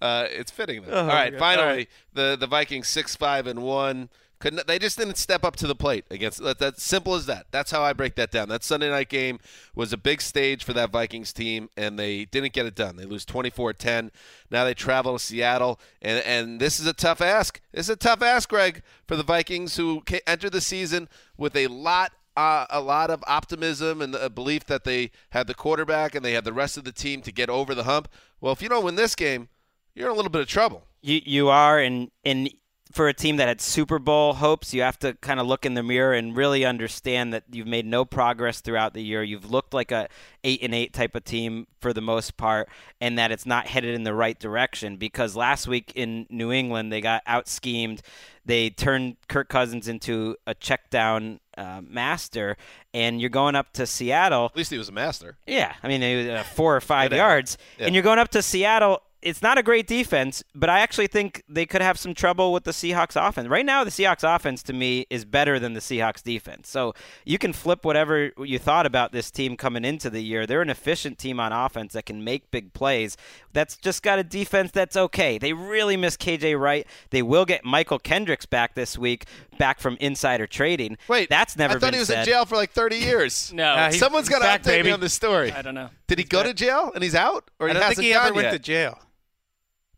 It's fitting though. All right, finally, the Vikings 6-5-1. They just didn't step up to the plate against. That's simple as that. That's how I break that down. That Sunday night game was a big stage for that Vikings team, and they didn't get it done. They lose 24-10. Now they travel to Seattle, and this is a tough ask. This is a tough ask, Greg, for the Vikings, who entered the season with a lot of optimism and a belief that they had the quarterback and they had the rest of the team to get over the hump. Well, if you don't win this game, you're in a little bit of trouble. You are, and for a team that had Super Bowl hopes, you have to kind of look in the mirror and really understand that you've made no progress throughout the year. You've looked like a 8-8 type of team for the most part, and that it's not headed in the right direction, because last week in New England, they got out-schemed. They turned Kirk Cousins into a check-down master, and you're going up to Seattle. At least he was a master. Yeah, I mean, he was 4 or 5 yards. Yeah. And you're going up to Seattle. It's not a great defense, but I actually think they could have some trouble with the Seahawks offense. Right now, the Seahawks offense, to me, is better than the Seahawks defense. So you can flip whatever you thought about this team coming into the year. They're an efficient team on offense that can make big plays. That's just got a defense that's okay. They really miss K.J. Wright. They will get Michael Kendricks back this week, back from insider trading. Wait, that's never been said. I thought he was in jail for like 30 years. No. Someone's got to update me on this story. I don't know. Did he go to jail and he's out? Or I don't think he ever went to jail.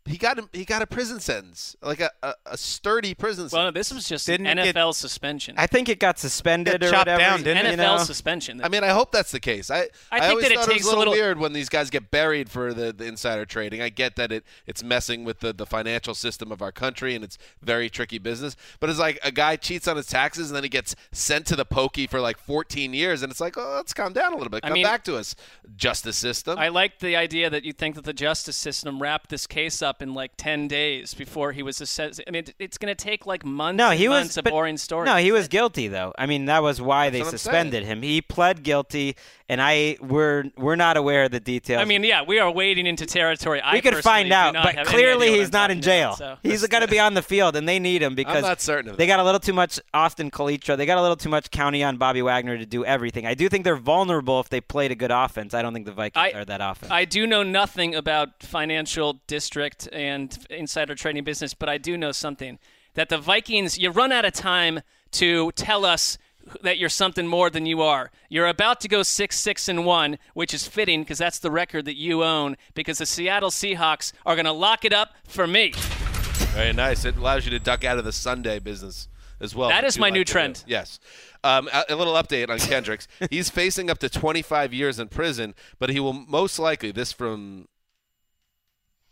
He got a prison sentence, like a sturdy prison sentence. Well, no, this was just NFL suspension. I think it got suspended or whatever. Down, didn't NFL suspension. I mean, I hope that's the case. I think that it takes a little weird when these guys get buried for the insider trading. I get that it's messing with the financial system of our country, and it's very tricky business. But it's like a guy cheats on his taxes, and then he gets sent to the pokey for like 14 years, and it's like, oh, let's calm down a little bit. Come back to us, justice system. I like the idea that you think that the justice system wrapped this case up in like 10 days before he was assessed. I mean, it's going to take like months of boring stories. No, he was guilty, though. I mean, that was why they suspended him. He pled guilty, and we're not aware of the details. I mean, yeah, we are wading into territory. We could find out, but clearly he's not in jail. He's going to be on the field, and they need him because I'm not certain of that. They got a little too much Austin Calitro. They got a little too much county on Bobby Wagner to do everything. I do think they're vulnerable if they played a good offense. I don't think the Vikings are that offense. I do know nothing about financial district and insider trading business, but I do know something, that the Vikings, you run out of time to tell us that you're something more than you are. You're about to go 6-6-1, which is fitting because that's the record that you own, because the Seattle Seahawks are going to lock it up for me. Very nice. It allows you to duck out of the Sunday business as well. That is my new trend. Yes. A little update on Kendricks. He's facing up to 25 years in prison, but he will most likely, this from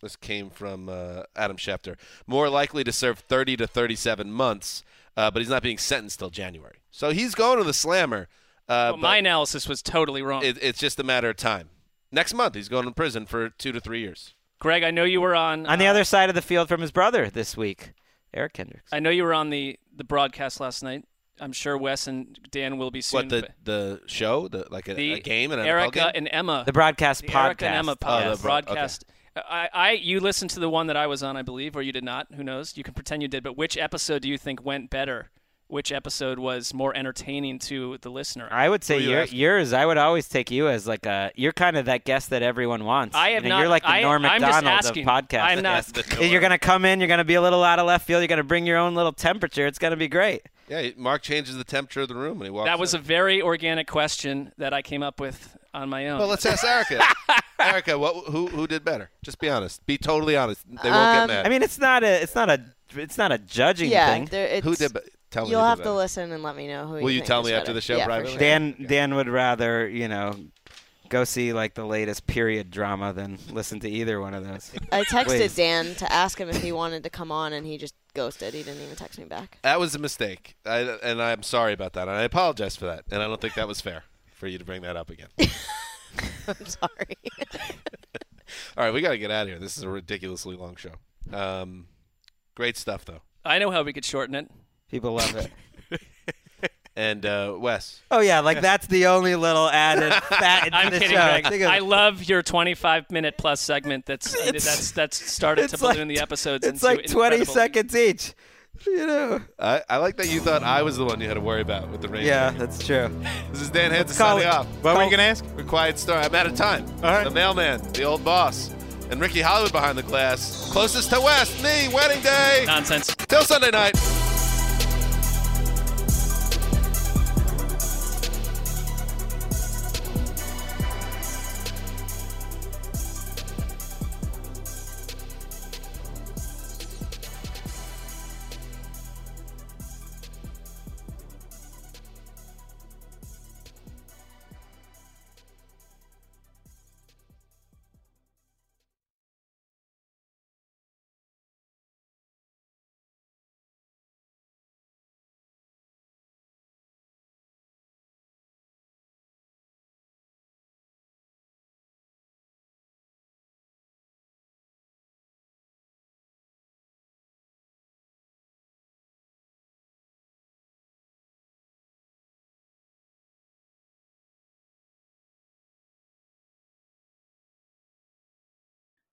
This came from Adam Schefter. More likely to serve 30 to 37 months, but he's not being sentenced till January. So he's going to the slammer. Well, my analysis was totally wrong. It's just a matter of time. Next month, he's going to prison for 2 to 3 years. Greg, I know you were on the other side of the field from his brother this week, Eric Kendricks. I know you were on the broadcast last night. I'm sure Wes and Dan will be soon. What, the show? Like a game? An Erica NFL game? And Emma. The broadcast podcast. Erica and Emma podcast. Oh, the broadcast. Okay. You listened to the one that I was on, I believe, or you did not. Who knows? You can pretend you did. But which episode do you think went better? Which episode was more entertaining to the listener? I would say yours. I would always take you as you're kind of that guest that everyone wants. I have not. You're like the Norm Macdonald of podcasts. I'm not. You're going to come in. You're going to be a little out of left field. You're going to bring your own little temperature. It's going to be great. Yeah, Mark changes the temperature of the room when he walks in. That was a very organic question that I came up with on my own. Well, let's ask Erica. Erica, who did better? Just be honest. Be totally honest. They won't get mad. I mean, it's not a judging thing. Who did better? You'll have to listen and let me know who you think. Will you tell me after the show privately? Sure. Dan would rather, go see the latest period drama than listen to either one of those. I texted Dan to ask him if he wanted to come on, and he just ghosted. He didn't even text me back. That was a mistake, and I'm sorry about that, and I apologize for that, and I don't think that was fair for you to bring that up again. I'm sorry. All right, we got to get out of here. This is a ridiculously long show. Great stuff, though. I know how we could shorten it. People love it. And Wes. Oh, yeah. That's the only little added fat in the show. Greg, I love your 25-minute plus segment that's started to balloon the episodes. It's into 20 seconds each. I like that you thought I was the one you had to worry about with the rain. Yeah, that's true. This is Dan Hanzus signing off. What were you going to ask? A quiet star. I'm out of time. All right. The mailman, the old boss. And Ricky Hollywood behind the glass. Closest to Wes, me, wedding day. Nonsense. Till Sunday night.